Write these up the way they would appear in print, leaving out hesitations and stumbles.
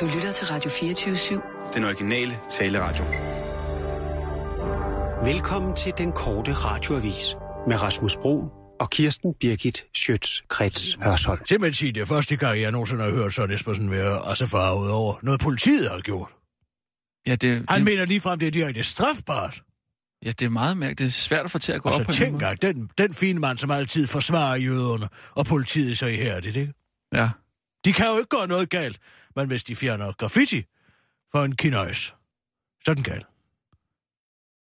Du lytter til Radio 24-7. Den originale taleradio. Velkommen til den korte radioavis med Rasmus Bruun og Kirsten Birgit Schiøtz Kretz Hørsholm. Simpelthen sige, det er første gang, jeg nogensinde har hørt sådan Espersen være og så farvet over noget politiet har gjort. Ja, det, han mener ligefrem, det er direkte strafbart. Ja, det er meget mærkeligt. Det er svært at få til at gå op på. Og så tænker jeg, den fine mand, som altid forsvarer jøderne, og politiet så ihærdigt, ikke? Ja. De kan jo ikke gøre noget galt, men hvis de fjerner graffiti for en kinøjs, så er den galt.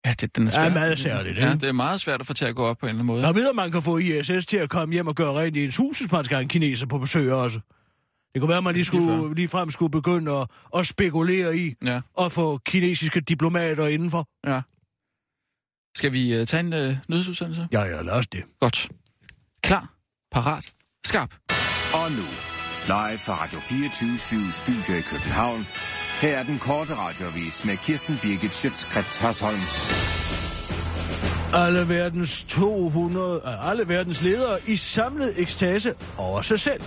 Ja, den er svært. Ja, meget særligt, ikke? Ja, det er meget svært at få til at gå op på en eller anden måde. Jeg ved, at man kan få ISS til at komme hjem og gøre rent i ens hus, hvis man skal have en kineser på besøg også. Det kunne være, at man ligefrem skulle begynde at spekulere i at få kinesiske diplomater indenfor. Ja. Skal vi tage en nyhedsudsendelse? Ja, lad os det. Godt. Klar, parat, skarp. Og nu, live fra Radio 24-7 Studio i København. Her er den korte radioavis med Kirsten Birgit Schiøtz Kretz Hørsholm. Alle verdens ledere i samlet ekstase over sig selv.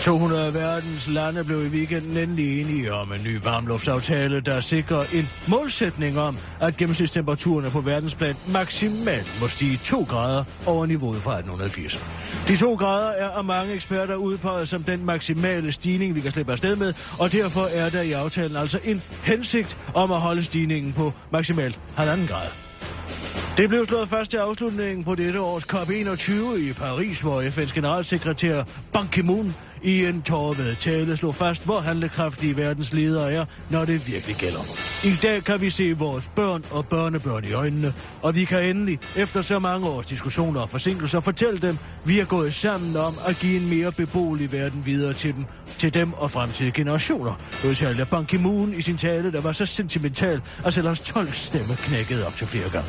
200 af verdens lande blev i weekenden endelig enige om en ny varmluftsaftale, der sikrer en målsætning om, at gennemsnitstemperaturen på verdensplan maksimalt må stige 2 grader over niveauet fra 1880. De 2 grader er af mange eksperter udpeget som den maksimale stigning, vi kan slippe afsted med, og derfor er der i aftalen altså en hensigt om at holde stigningen på maksimalt 1,5 grader. Det blev slået fast til afslutningen på dette års COP21 i Paris, hvor FN's generalsekretær Ban Ki-moon i en tårervædet tale slog fast, hvor handlekraftige verdens ledere er, når det virkelig gælder. I dag kan vi se vores børn og børnebørn i øjnene, og vi kan endelig, efter så mange års diskussioner og forsinkelser, fortælle dem, vi er gået sammen om at give en mere beboelig verden videre til dem og fremtidige generationer, udtalte Ban Ki-moon i sin tale, der var så sentimental, at selv hans 12 stemme knækkede op til 4 gange.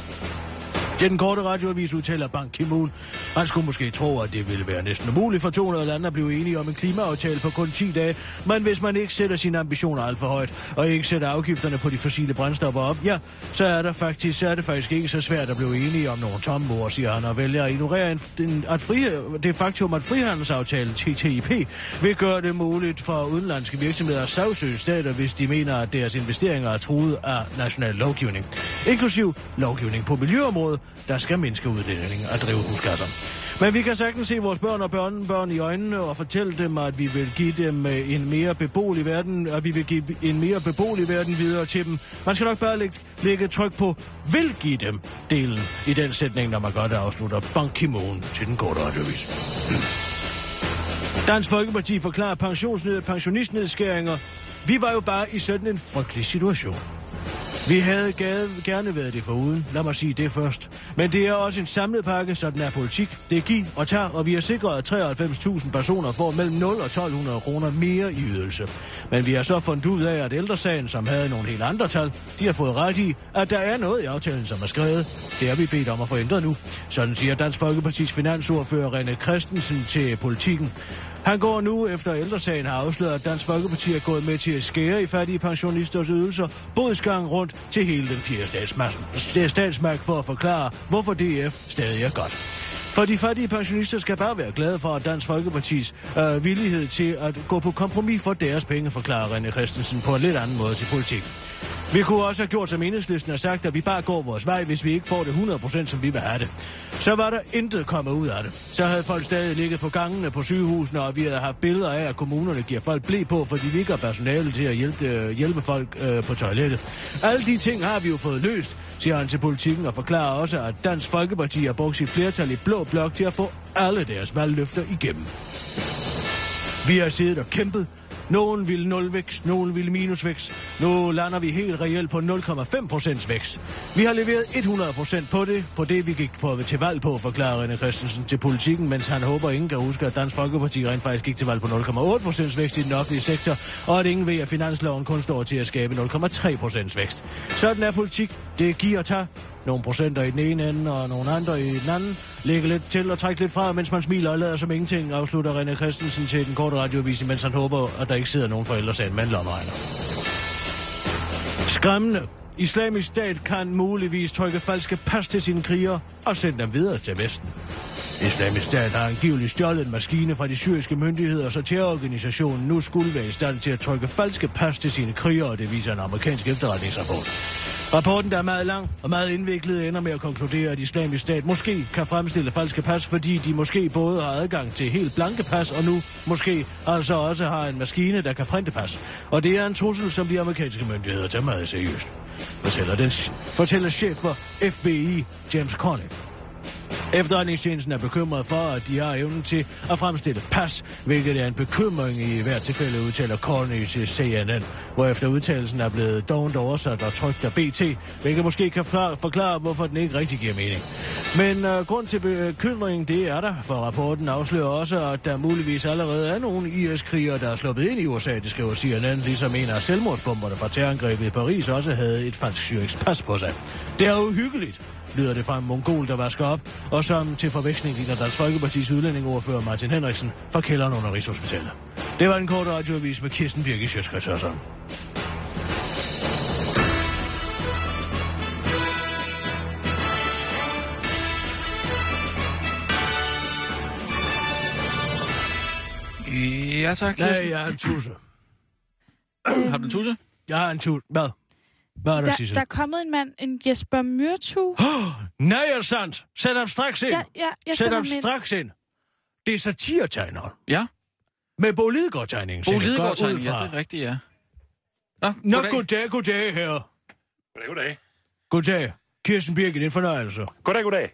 Den korte radioavis udtaler Ban Ki-moon. Man skulle måske tro, at det ville være næsten umuligt for 200 lande at blive enige om en klimaaftale på kun 10 dage, men hvis man ikke sætter sine ambitioner alt for højt, og ikke sætter afgifterne på de fossile brændstoffer op, så er det faktisk ikke så svært at blive enige om nogle tomme ord, siger han, og vælger at ignorere det faktum, at frihandelsaftalen TTIP vil gøre det muligt for udenlandske virksomheder at sagsøge stater, hvis de mener, at deres investeringer er truet af national lovgivning, inklusiv lovgivning på miljøområdet, der skal mindske udledningen og drive husgasser. Men vi kan sagtens se vores børn og børnebørn i øjnene og fortælle dem, at vi vil give dem en mere beboelig verden, og vi vil give en mere beboelig verden videre til dem. Man skal nok bare lægge tryk på, vil give dem delen i den sætning, når man godt afslutter Ban Ki-moon til den korte radioavis. Dansk Folkeparti forklarer pensionistnedskæringer. Vi var jo bare i sådan en frygtelig situation. Vi havde gerne været det foruden, lad mig sige det først. Men det er også en samlet pakke, så den er politik. Det er giv og tager, og vi har sikret, at 93.000 personer får mellem 0 og 1.200 kroner mere i ydelse. Men vi har så fundet ud af, at Ældresagen, som havde nogle helt andre tal, de har fået ret i, at der er noget i aftalen, som er skrevet. Det har vi bedt om at få ændret nu. Sådan siger Dansk Folkepartis finansordfører René Christensen til Politikken. Han går nu, efter Ældresagen har afsløret, at Dansk Folkeparti er gået med til at skære i fattige pensionisters ydelser, bodsgang rundt til hele den 4. statsmagt for at forklare, hvorfor DF stadig er godt. For de fattige pensionister skal bare være glade for, at Dansk Folkepartis villighed til at gå på kompromis for deres penge, forklarer René Christensen på en lidt anden måde til Politik. Vi kunne også have gjort, som Enhedslisten har sagt, at vi bare går vores vej, hvis vi ikke får det 100%, som vi vil have det. Så var der intet kommet ud af det. Så havde folk stadig ligget på gangene på sygehusene, og vi havde haft billeder af, at kommunerne giver folk ble på, fordi vi ikke har personale til at hjælpe folk på toilettet. Alle de ting har vi jo fået løst, siger han til Politikken, og forklarer også, at Dansk Folkeparti har brugt sit flertal i blå blok til at få alle deres valgløfter igennem. Vi har siddet og kæmpet. Nogen vil nulvækst, nogen vil minusvækst. Nu lander vi helt reelt på 0,5% vækst. Vi har leveret 100% på det vi gik til valg på, forklarer René Christensen til Politikken, mens han håber, ingen kan huske, at Dansk Folkeparti rent faktisk gik til valg på 0,8% vækst i den offentlige sektor, og at ingen ved, at finansloven kun står til at skabe 0,3% vækst. Sådan er politik. Det giver og tager. Nogle procenter i den ene ende, og nogle andre i den anden. Lægge lidt til og trække lidt fra, mens man smiler og lader som ingenting, afslutter René Christensen til den korte radioavis, mens han håber, at der ikke sidder nogen forældresagen med en lommeregner. Skræmmende. Islamisk Stat kan muligvis trykke falske pas til sine krigere og sende dem videre til Vesten. Islamisk Stat har angiveligt stjålet en maskine fra de syriske myndigheder, så terrororganisationen nu skulle være i stand til at trykke falske pas til sine krigere, det viser en amerikansk efterretningsrapport. Rapporten, der er meget lang og meget indviklet, ender med at konkludere, at Islamisk Stat måske kan fremstille falske pas, fordi de måske både har adgang til helt blanke pas, og nu måske altså også har en maskine, der kan printe pas. Og det er en trussel, som de amerikanske myndigheder tager meget seriøst, fortæller chef for FBI, James Cronin. Efterretningstjenesten er bekymret for, at de har evnen til at fremstille pas, hvilket er en bekymring i hvert tilfælde, udtaler Corny til CNN, hvorefter udtalelsen er blevet dovent oversat og trykt af BT, hvilket måske kan forklare, hvorfor den ikke rigtig giver mening. Men grund til bekymringen, det er der, for rapporten afslører også, at der muligvis allerede er nogle IS-krigere, der er sluppet ind i USA, det skriver CNN, ligesom en af selvmordsbomberne fra terrorangrebet i Paris også havde et falsk syrisk pas på sig. Det er uhyggeligt, lyder det fra en mongol, der vasker op, og som til forveksling ligner Dansk Folkepartis udlændingeordfører Martin Henriksen fra kælderen under Rigshospitalet. Det var en kort radioavis med Kirsten Birgit Schiøtz Kretz Hørsholm. Ja, tak, Kirsten. Nej, jeg har en tusse. Har du en tusse? Jeg har en tusse. Hvad? Der er kommet en mand, en Jesper Myrtue. Oh, nej, er det sandt? Sæt ham straks ind. Ja, sæt ham straks ind. Det er satirtegneren. Ja. Med Bo Lidegaard-tegningen. Bo Lidegaard-tegningen, ja, det er rigtigt, ja. Nå, goddag, herre. Goddag. Goddag. Kirsten Birgit, det er en fornøjelse. Goddag.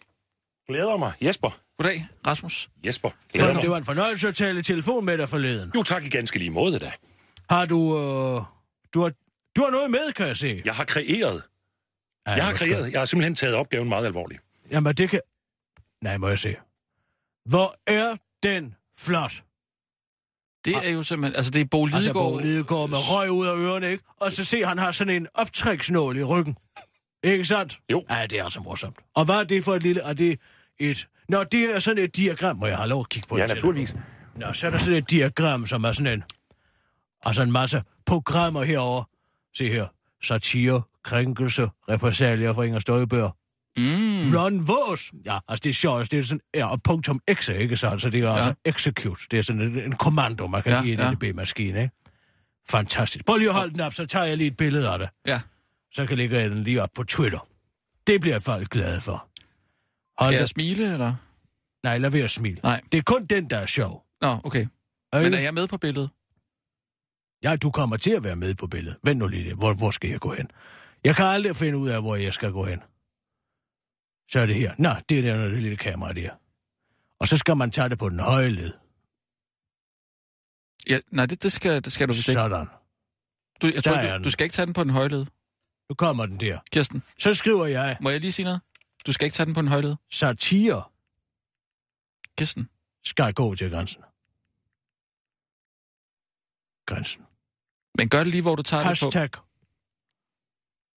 Glæder mig, Jesper. Goddag, Rasmus. Jesper. Sådan, det var en fornøjelse at tale i telefon med dig forleden. Jo, tak i ganske lige måde, da. Har du... Du har noget med, kan jeg se. Jeg har kreeret. Jeg har simpelthen taget opgaven meget alvorligt. Jamen, det kan... Nej, må jeg se. Hvor er den flot? Det er jo simpelthen... Altså, det er Bo Lidegaard... Altså, Bo Lidegaard med røg ud af ørerne, ikke? Og så se, han har sådan en optræksnål i ryggen. Ikke sandt? Jo. Nej, det er altså morsomt. Og hvad er det for et lille... Er det et... Nå, det er sådan et diagram, hvor jeg har lov at kigge på. Ja, naturligvis. Nå, så er der sådan et diagram, som er sådan en... Altså en masse programmer herover. Se her. Satire, krænkelse, repressalier for Inger Støjbøger. Ron Vås. Ja, altså det er sjovt. Det er sådan, ja, og .exe, ikke så? Altså det er altså execute. Det er sådan en kommando, man kan give i en B-maskine, ikke? Fantastisk. Prøv lige at holde den op, så tager jeg lige et billede af det. Ja. Så kan jeg lægge den lige op på Twitter. Det bliver folk glade for. Skal jeg smile, eller? Nej, lad være at smile. Nej. Det er kun den, der er sjov. Nå, okay. Men er jeg med på billedet? Ja, du kommer til at være med på billedet. Vent nu lige, hvor skal jeg gå hen? Jeg kan aldrig finde ud af, hvor jeg skal gå hen. Så er det her. Nå, det er der, når det lille kamera der. Og så skal man tage det på den høje led. Ja, nej, det skal du vist ikke. Sådan. Du skal ikke tage den på den høje led. Nu kommer den der. Kirsten. Så skriver jeg... Må jeg lige sige noget? Du skal ikke tage den på den høje led. Satire. Kirsten. Skal gå til grænsen. Men gør det lige, hvor du tager hashtag det på.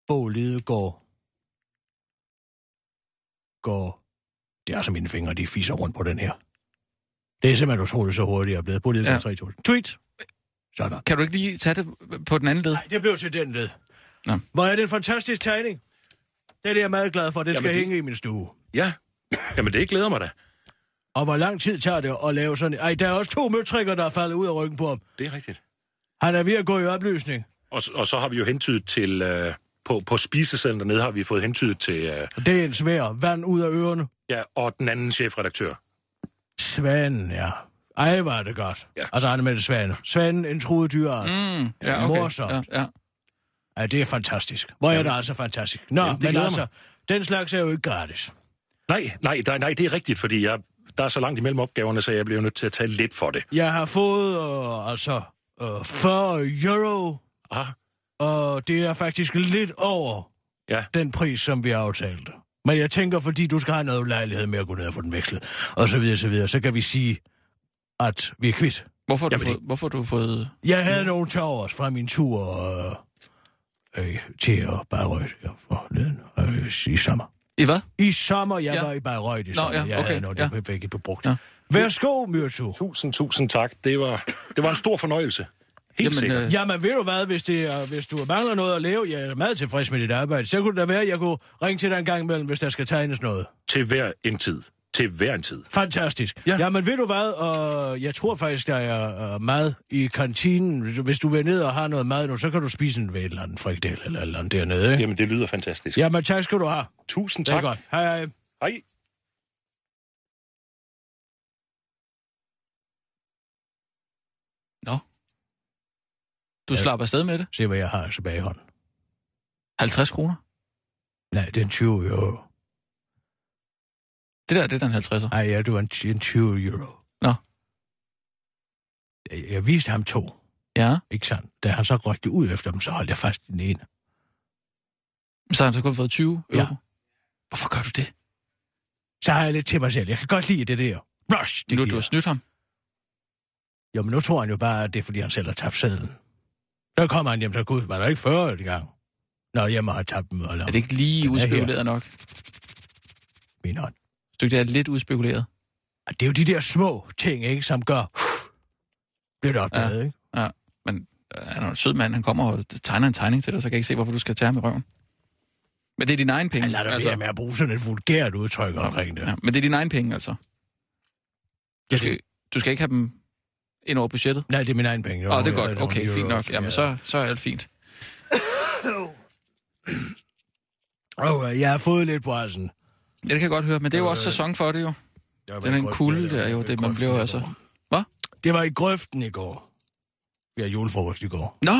Bo Lidegaard går... Det er altså mine fingre, de fiser rundt på den her. Det er simpelthen utroligt så hurtigt, jeg er blevet. Bo Lidegaard 3000. Tweet! Sådan. Kan du ikke lige tage det på den anden led? Nej, det blev til den led. Nå. Hvor er det en fantastisk tegning. Det er det, jeg er meget glad for. Den skal hænge i min stue. Ja, jamen det glæder mig da. Og hvor lang tid tager det at lave sådan... Ej, der er også 2 møtrikker, der er faldet ud af ryggen på ham. Det er rigtigt. Han er ved at gå i opløsning. Og så har vi jo hentydet til... På spisesalen dernede har vi fået hentydet til... Det er en svær vand ud af ørerne. Ja, og den anden chefredaktør. Svanen, ja. Ej, var det godt. Ja. Altså, han er med det svane. Svanen, en truet dyreart. Ja, okay. Morsomt. Ja. Ej, det er fantastisk. Hvor er det altså fantastisk. Nå, jamen, men altså, den slags er jo ikke gratis. Nej, det er rigtigt, fordi der er så langt imellem opgaverne, så jeg bliver nødt til at tage lidt for det. Jeg har fået 40 euro, og det er faktisk lidt over den pris, som vi aftalte. Men jeg tænker, fordi du skal have noget lejlighed med at gå ned og få den vekslet, og så videre, så kan vi sige, at vi er kvidt. Hvorfor du fået... Jeg havde nogle tårer fra min tur til at Bayreuth forleden i sommer. I hvad? I sommer, jeg var i Bayreuth i sommer. Nå, jeg havde noget, der blev brugt. Ja. Værsgo, Myrtue. Tusind tak. Det var en stor fornøjelse. Helt sikkert. Jamen, ved du hvad, hvis du mangler noget at lave, jeg er meget tilfreds med dit arbejde, så kunne det da være, at jeg kunne ringe til dig en gang imellem, hvis der skal tegnes noget. Til hver en tid. Til hver en tid. Fantastisk. Ja. Jamen ved du hvad, og jeg tror faktisk, at jeg er mad i kantinen. Hvis du vil ned og har noget mad nu, så kan du spise en ved et eller andet frikdel eller et eller andet dernede. Ikke? Jamen det lyder fantastisk. Jamen tak skal du have. Tusind tak. Det er godt. Hej hej. Hej. Nå. Du slapper afsted med det? Se hvad jeg har tilbage i hånden. 50 kroner? Nej, det er en 20 euro. Det er den 50'er. Nej, ja, det var en 20 euro. Nå. Jeg viste ham 2. Ja. Ikke sandt? Da han så røgte ud efter dem, så holdt jeg fast den ene. Så har han så kun fået 20 euro? Ja. Hvorfor gør du det? Så har jeg lidt til mig selv. Jeg kan godt lide det der. Rush, det nu du har snydt ham? Jo, men nu tror han jo bare, at det er, fordi han selv har tabt sedlen. Så kommer han hjem til Gud. Var der ikke 40 i gang? Nå, jeg må have tabt dem. Er det ikke lige udspekuleret nok? Min hånd. Det er lidt udspekuleret. Det er jo de der små ting, ikke, som gør... Bliver det opdaget, ja, ikke? Ja, men han er en sød mand. Han kommer og tegner en tegning til dig, så kan jeg ikke se, hvorfor du skal tage ham i røven. Men det er dine egne penge. Han lader dig altså... med at bruge sådan et vulgært udtryk omkring det. Ja, men det er dine egne penge, altså. Du skal ikke have dem ind over budgettet? Nej, det er mine egne penge. Åh, det er godt. Okay, fint nok. Jamen, så er alt fint. Okay, jeg har fået lidt på halsen. Ja, det kan jeg godt høre, men det er jo også sæson for det jo. Den er en kulde der jo, det man bliver altså. Hvad? Det var i grøften i går. Vi havde julefrokost i går. Nå?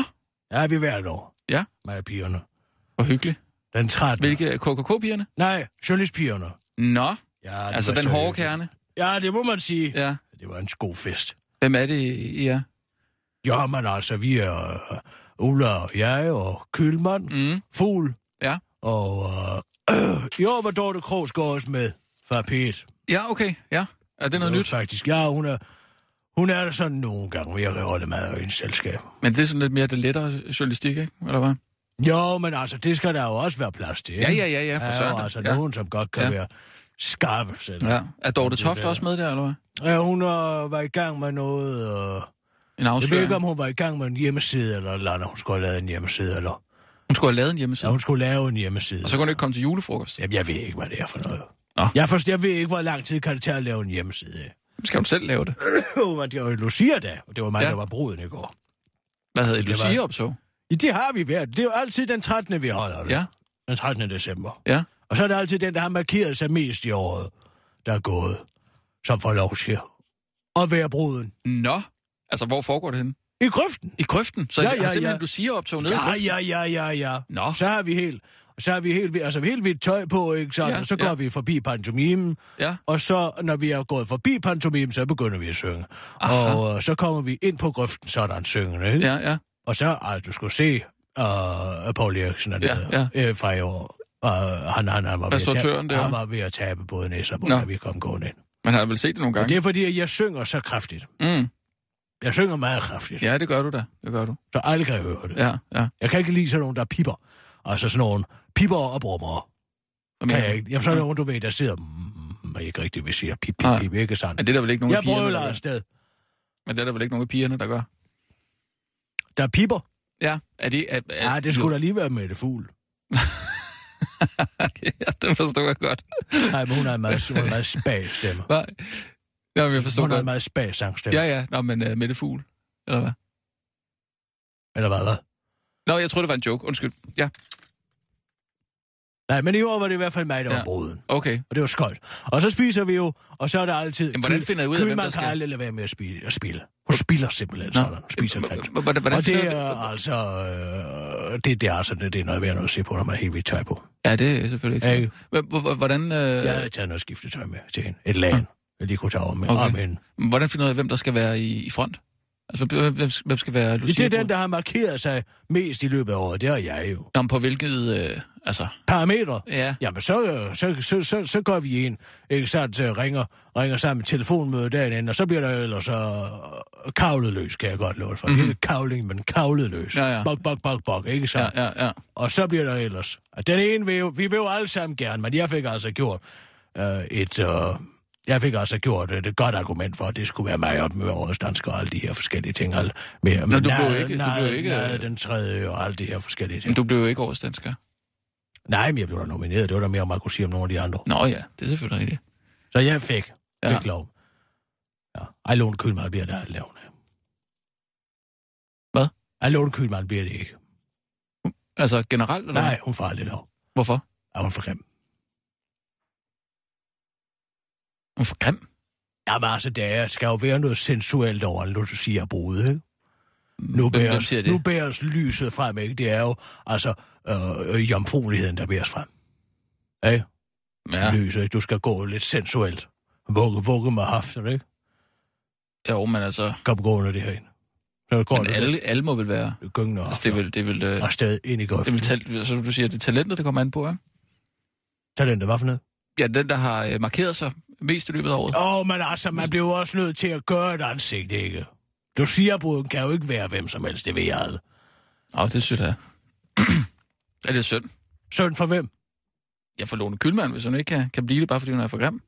Ja, vi hvert år. Ja? Mig og pigerne. Hvor hyggeligt. Den 13. Hvilke? KKK-pigerne? Nej, Sjølis-pigerne. Nå? Ja, altså den hårde kerne? Ja, det må man sige. Ja. Det var en god fest. Hvem er det, I er? Ja, men altså, vi er Ulla og jeg og Kølmann, Fugl. Ja. Og... I år var Dorte Krogsgaard også med fra P1. Ja, okay. Ja. Er det noget nyt? Faktisk. Ja, hun er der sådan nogle gange ved at holde mad og en selskab. Men det er sådan lidt mere det lettere journalistik, ikke? Eller hvad? Jo, men altså, det skal der jo også være plads til, ikke? Ja, for sådan. Der er jo altså nogen, som godt kan være skarpe. Ja. Er Dorte Toft også med der, eller hvad? Ja, hun var i gang med noget... En afsløring? Jeg ved ikke, om hun var i gang med en hjemmeside, eller når hun skulle have lavet en hjemmeside, eller... Hun skulle have lavet en hjemmeside? Ja, hun skulle lave en hjemmeside. Og så kunne hun ikke komme til julefrokost? Jamen, jeg ved ikke, hvad det er for noget. Nå. Jeg ved ikke, hvor lang tid kan det tage at lave en hjemmeside. Skal hun selv lave det? Det var jo Lucia da, og det var mig, der var bruden i går. Hvad havde I Lucia op så? Ja, det har vi været. Det er jo altid den 13. vi holder det. Ja. Den 13. december. Ja. Og så er det altid den, der har markeret sig mest i året, der er gået, som får lov til at være bruden. Nå, altså hvor foregår det henne? I grøften. I grøften? Så ja, simpelthen, du siger optog nede i grøften? Ja. Nå. Så har vi helt hvidt tøj på, ikke sådan? Ja, og så går vi forbi pantomimen. Ja. Og så, når vi er gået forbi pantomimen, så begynder vi at synge. Aha. Og så kommer vi ind på grøften, så er der en syngende, ikke? Ja. Og så, du skulle se Poul Eriksen fra i år. Han var ved at tabe både næser, da vi kom gående ind. Man har vel set det nogle gange? Og det er, fordi jeg synger så kraftigt. Jeg synger meget kraftigt. Ja, det gør du da. Så alle kan høre det. Ja. Jeg kan ikke lide sådan nogen, der piper. Altså sådan nogen piper og brummer. Kan jeg ikke. Jamen sådan nogen, du ved, der sidder... Jeg ikke rigtig vil sige pip, ikke sandt. Men det er der vel ikke nogen af pigerne, der afsted. Men det er der vel ikke nogen af pigerne, der gør? Der piper? Ja. Ja, det skulle da lige være Mette Fugl. Det forstår jeg godt. Nej, men hun har en meget spag stemme. Nej. Jamen, jeg forstår godt. Hun har en meget spag sangstemme. Ja. Nå, men Mette Fugl, eller hvad? Eller hvad? Nå, jeg troede, det var en joke. Undskyld. Ja. Nej, men i år var det i hvert fald mig, der var bruden. Okay. Og det var skøjt. Og så spiser vi jo, og så er der altid... Jamen, hvordan finder jeg ud af, hvem der skal? Kan aldrig lade være med at spille. Hun spiller simpelthen sådan. Hun spiser kant. Og det er altså... Det er noget værd at se på, når man er helt vildt tøj på. Ja, det er selvfølgelig ikke. Hvordan... Jeg har taget noget skiftetøj med til hende. Et lagen. Jeg lige kunne tage over med armen. Hvordan finder du ud af, hvem der skal være i front? Altså, hvem skal være Lucia? Det er den, der har markeret sig mest i løbet af året. Det er jeg jo. Jamen, på hvilket, parametre? Ja. Jamen, så går vi ind, ikke sandt, ringer sammen til telefonmøde dagen inden, og så bliver der ellers kavlet løs, kan jeg godt love for. Mm-hmm. Ikke kavling, men kavlet løs. Ja. Bok, ikke sandt? Ja. Og så bliver der ellers... Den ene vil jo... Vi vil jo alle sammen gerne, men jeg fik altså gjort et godt argument for, at det skulle være mig op med årets danskere og alle de her forskellige ting. Men du blev ikke... den tredje og alle de her forskellige ting. Men du blev jo ikke årets danskere. Nej, men jeg blev da nomineret. Det var da mere, om man kunne sige om nogle af de andre. Nå ja, det er selvfølgelig rigtigt. Så jeg fik lov. Ja. Ej, lån køl mig, bliver det aldrig lavende. Hvad? Ej, lån køl mig, bliver det ikke. Altså generelt? Eller? Nej, hun får aldrig lov. Hvorfor? Ja, hun får grim. Hun får grim? Jamen altså, der skal jo være noget sensuelt over, når du siger brud, ikke? Nu bæres lyset frem, ikke? Det er jo, altså, jomfrueligheden, der bæres frem. Ikke? Ja. Lyset, ikke? Du skal gå lidt sensuelt. Vugge med haften, ikke? Jo, men altså... Kom gående det herinde. Men alle må vel være... Gyngende haften. Altså, det vil og stadig ind i gøften. Så du siger, det er talentet, der kommer an på, ja? Talentet, hvad for noget? Ja, den, der har markeret sig mest i løbet af året. Men altså, man bliver også nødt til at gøre et ansigt, ikke? Du siger, at bruden kan jo ikke være hvem som helst, det ved jeg aldrig. Det synes jeg. Er det synd? Synd for hvem? Ja, for Lone Kühlmann, hvis hun ikke kan blive det, bare fordi hun er for grim.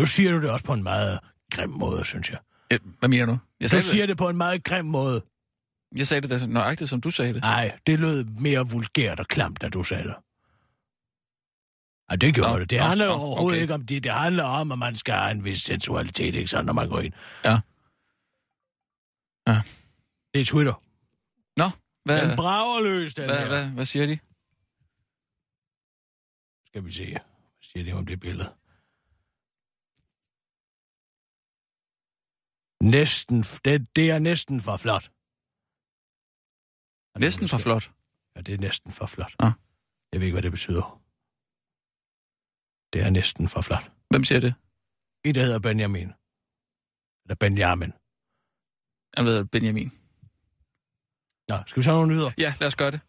Nu siger du det også på en meget grim måde, synes jeg. Hvad mener du? Du siger det på en meget grim måde. Jeg sagde det da nøjagtigt, som du sagde det. Nej, det lød mere vulgært og klamt, da du sagde det. Ja, det gjorde det. Det handler overhovedet ikke om det. Det handler om, at man skal have en vis sensualitet, ikke sådan, når man går ind. Ja. Det er Twitter. Nå, hvad... Den brager løs, den her. Hvad siger de? Skal vi se. Hvad siger de om det billede? Det er næsten for flot. Næsten for flot? Ja, det er næsten for flot. Ja. Jeg ved ikke, hvad det betyder. Det er næsten for flot. Hvem siger det? En, der hedder Benjamin. Eller Benjamin. Han hedder Benjamin. Nå, skal vi så nogle nyheder? Ja, lad os gøre det.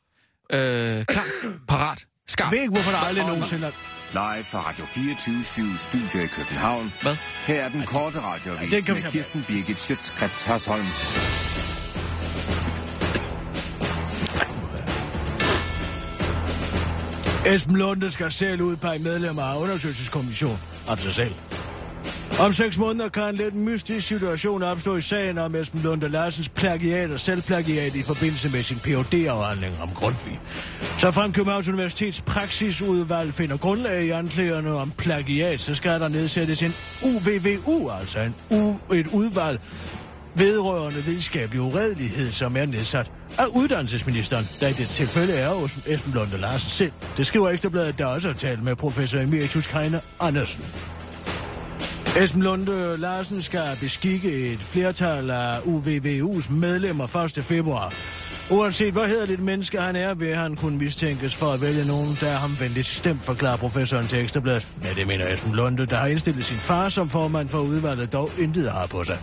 Klar, parat, skarp. Jeg ved ikke, hvorfor der aldrig nogensinde... Live fra Radio 24-7 Studio i København. Hvad? Her er den korte radioavis med Kirsten Birgit Schiøtz Kretz Hørsholm. Esben Lunde skal selv udpege medlemmer af undersøgelseskommissionen om sig selv. Om 6 måneder kan en lidt mystisk situation opstå i sagen om Esben Lunde Larsens plagiat og selvplagiat i forbindelse med sin Ph.D.-afhandling om Grundtvig. Så frem Københavns Universitets praksisudvalg finder grundlag i anklagerne om plagiat, så skal der nedsættes en UVVU, altså et udvalg vedrørende videnskabelig uredelighed, som er nedsat af uddannelsesministeren, der i det tilfælde er Esben Lunde Larsen selv. Det skriver Ekstrabladet, der også har talt med professor emeritus Heine Andersen. Esben Lunde Larsen skal beskikke et flertal af UVVU's medlemmer 1. februar. Uanset hvad hederligt menneske han er, vil han kunne mistænkes for at vælge nogen, der er ham venligt stemt, forklarer professoren til Ekstrabladet. Ja, det mener Esben Lunde, der har indstillet sin far som formand for udvalget, dog intet har på sig.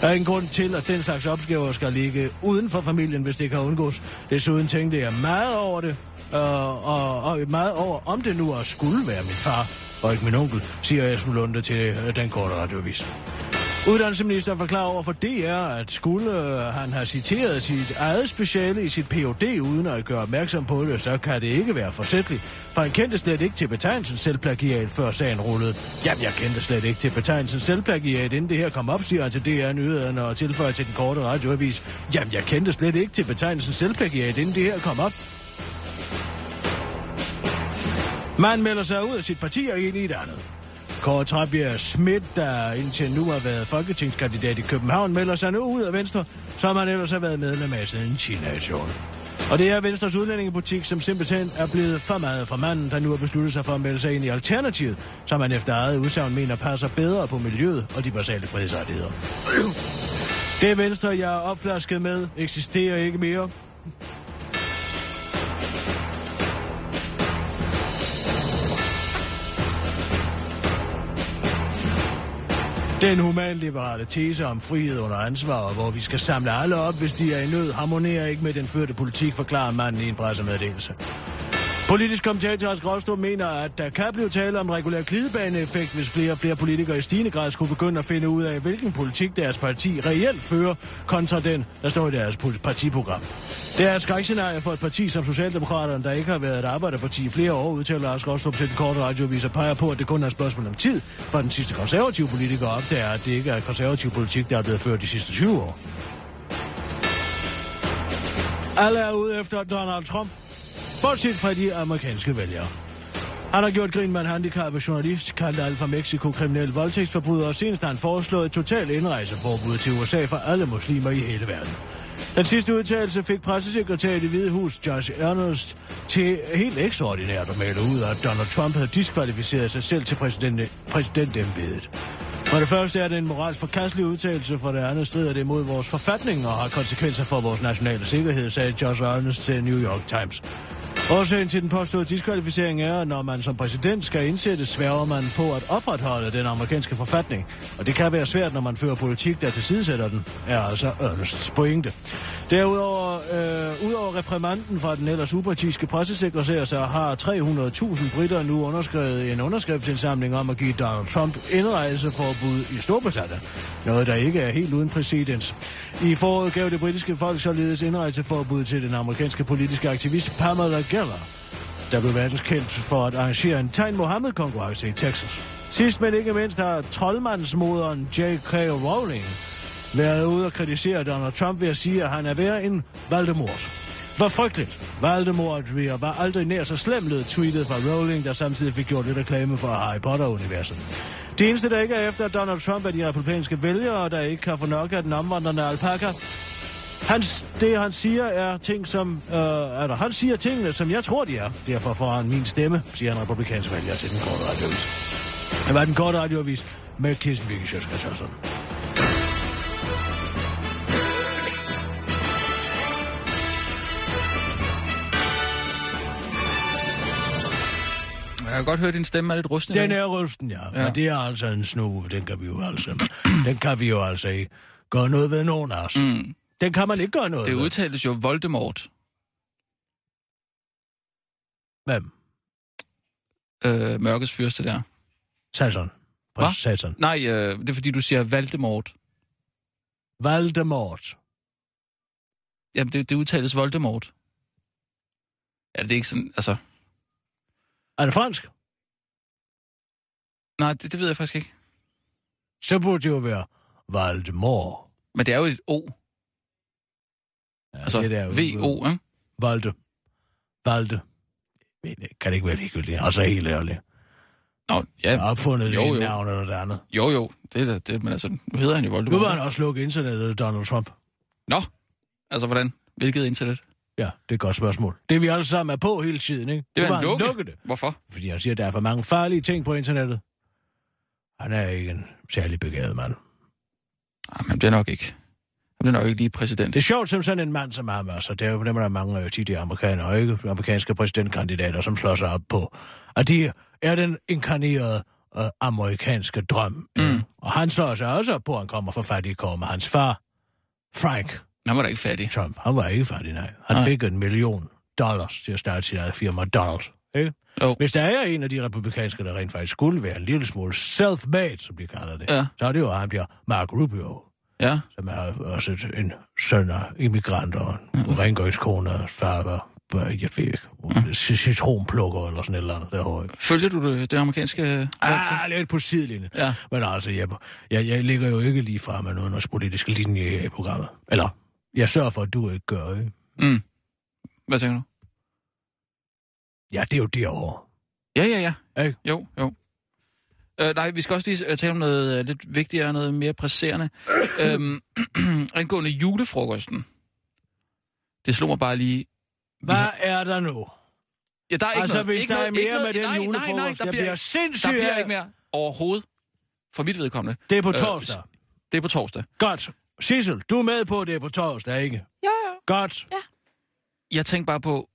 Der er en grund til, at den slags opgaver skal ligge uden for familien, hvis det kan undgås. Desuden tænkte jeg meget over det, og meget over, om det nu skulle være min far og ikke min onkel, siger Esben Lunde til den korte radioavis. Uddannelsesministeren forklarer over for DR, at skulle han have citeret sit eget speciale i sit Ph.D. uden at gøre opmærksom på det, så kan det ikke være forsætligt. For han kendte slet ikke til betegnelsen selvplagiat, før sagen rullede. Jamen, jeg kendte slet ikke til betegnelsen selvplagiat, inden det her kom op, siger han til DR-nyhederne og tilføjer til den korte radioavis. Jamen, jeg kendte slet ikke til betegnelsen selvplagiat, inden det her kom op. Man melder sig ud af sit parti og ind i et andet. Kåre Trappier Schmidt, der indtil nu har været folketingskandidat i København, melder sig nu ud af Venstre, som han ellers har været medlem af siden China-ationen. Og det er Venstres udlændingepolitik, som simpelthen er blevet for meget fra manden, der nu har besluttet sig for at melde sig ind i Alternativet, som man efter eget udsagn mener passer bedre på miljøet og de basale frihedsrettigheder. Det Venstre, jeg er opflasket med, eksisterer ikke mere. Den humanliberale tese om frihed under ansvar, og hvor vi skal samle alle op, hvis de er i nød, harmonerer ikke med den førte politik, forklarer manden i en pressemeddelelse. Politisk kommentator Lars Gråstrup mener, at der kan blive tale om regulær glidebaneeffekt, hvis flere og flere politikere i stigende grad skulle begynde at finde ud af, hvilken politik deres parti reelt fører, kontra den, der står i deres partiprogram. Det er et skrækscenarie for et parti som Socialdemokraterne, der ikke har været et arbejderparti i flere år, udtaler Lars Gråstrup til den korte radioavis og peger på, at det kun er et spørgsmål om tid, for den sidste konservative politiker opdager, at det ikke er konservativ politik, der er blevet ført de sidste 20 år. Alle er ude efter Donald Trump, bortset fra de amerikanske vælgere. Han har gjort grin med en handicappet journalist, kaldt Alfa Mexico kriminel voldtægtsforbryder, og senest har han foreslået et totalt indrejseforbud til USA for alle muslimer i hele verden. Den sidste udtalelse fik pressesekretær i Det Hvide Hus, Josh Earnest, til helt ekstraordinært at male ud, at Donald Trump havde diskvalificeret sig selv til præsidentembedet. For det første er det en moralsk forkastelig udtalelse, for det andet strider det imod vores forfatning og har konsekvenser for vores nationale sikkerhed, sagde Josh Earnest til New York Times. Årsagen til den påståede diskvalificering er, at når man som præsident skal indsættes, sværger man på at opretholde den amerikanske forfatning. Og det kan være svært, når man fører politik, der tilsidesætter den, er altså Ernsts pointe. Derudover, udover reprimanden fra den ellers upartiske pressesekretær, så har 300.000 briter nu underskrevet en underskriftsindsamling om at give Donald Trump indrejseforbud i Storbritannien. Noget, der ikke er helt uden præcedens. I foråret gav det britiske folk således indrejseforbud til den amerikanske politiske aktivist Pamela Geller, der blev verdenskendt for at arrangere en tegn Mohammed-konkurrence i Texas. Sidst men ikke mindst har troldmandsmoderen J.K. Rowling været ude og kritisere Donald Trump ved at sige, at han er værre end Voldemort. Hvor frygteligt. Voldemort var aldrig nær så slem, lød tweetet fra Rowling, der samtidig fik gjort lidt reklame for Harry Potter-universet. De eneste, der ikke er efter Donald Trump, er de republikanske vælgere, der ikke kan få nok af den omvandrende alpaka. Han siger tingene, som jeg tror, de er. Derfor får han min stemme, siger en republikansk vælger til Den Korte Radioavis. Det var Den Korte Radioavis med Kirsten Birgit Schiøtz Kretz Hørsholm. Jeg kan godt høre, at din stemme er lidt rusten. Den er rusten, ja. Men det er altså en snu. Den kan vi jo altså ikke gøre noget ved nogen af os. Mm. Den kan man ikke gøre noget. Det udtales jo Voldemort. Hvem? Mørkets fyrste der. Satan. Prins Satan. Nej, det er fordi, du siger Voldemort. Voldemort. Jamen, det udtales Voldemort. Ja, det er ikke sådan, altså... Er det fransk? Nej, det ved jeg faktisk ikke. Så burde det jo være Voldemort. Men det er jo et O. Ja, altså, V-O, ikke? Valde. Kan det ikke være ligegyldigt? Altså, helt ærligt. Nå, ja. Jeg har opfundet det navn eller det andet. Jo, det men altså, nu hedder han jo Voldemort. Nu var han også lukket internettet, Donald Trump. Nå, altså hvordan? Hvilket internet? Ja, det er et godt spørgsmål. Det vi alle sammen er på hele tiden, ikke? Det var han lukket det. Hvorfor? Fordi han siger, at der er for mange farlige ting på internettet. Han er ikke en særlig begavet mand. Nej, men det er nok ikke. Det er jo ikke lige præsident. Det er sjovt, som sådan en mand som ham, altså. Det er jo nemlig, der er mange af de amerikanere, og ikke amerikanske præsidentkandidater, som slår sig op på. Og de er den inkarnerede amerikanske drøm. Mm. Og han slår sig også op på, han kommer fra fattige kår med hans far, Frank. Han var da ikke fattig. Trump, han var ikke fattig, nej. Han fik $1 million til at starte sit eget firma, Donald. Ikke? Oh. Hvis der er en af de republikanske, der rent faktisk skulle være en lille smule self-made, som de kalder det, ja, så er det jo ham der, Mark Rubio. Ja. Som er også en søn af immigranter, og en rengøringskone, og far var, jeg ved ikke, citronplukker eller sådan et eller andet derovre. Følger du det amerikanske... lidt på sidelinjen. Ja. Men altså, jeg ligger jo ikke lige frem med noget politiske linje i programmet. Eller, jeg sørger for, at du ikke gør, ikke? Mm. Hvad tænker du? Ja, det er jo derovre. Ja. Ikke? Jo. Nej, vi skal også lige tale om noget lidt vigtigere, noget mere presserende. Angående julefrokosten. Det slog mig bare lige... Hvad er der nu? Ja, der er ikke altså, noget. Hvis der er mere med den julefrokost, der bliver sindssygt... Der bliver ikke mere overhovedet, for mit vedkommende. Det er på torsdag. Godt. Sissel, du er med på, det er på torsdag, ikke? Jo. Godt. Ja. Jeg tænkte bare på,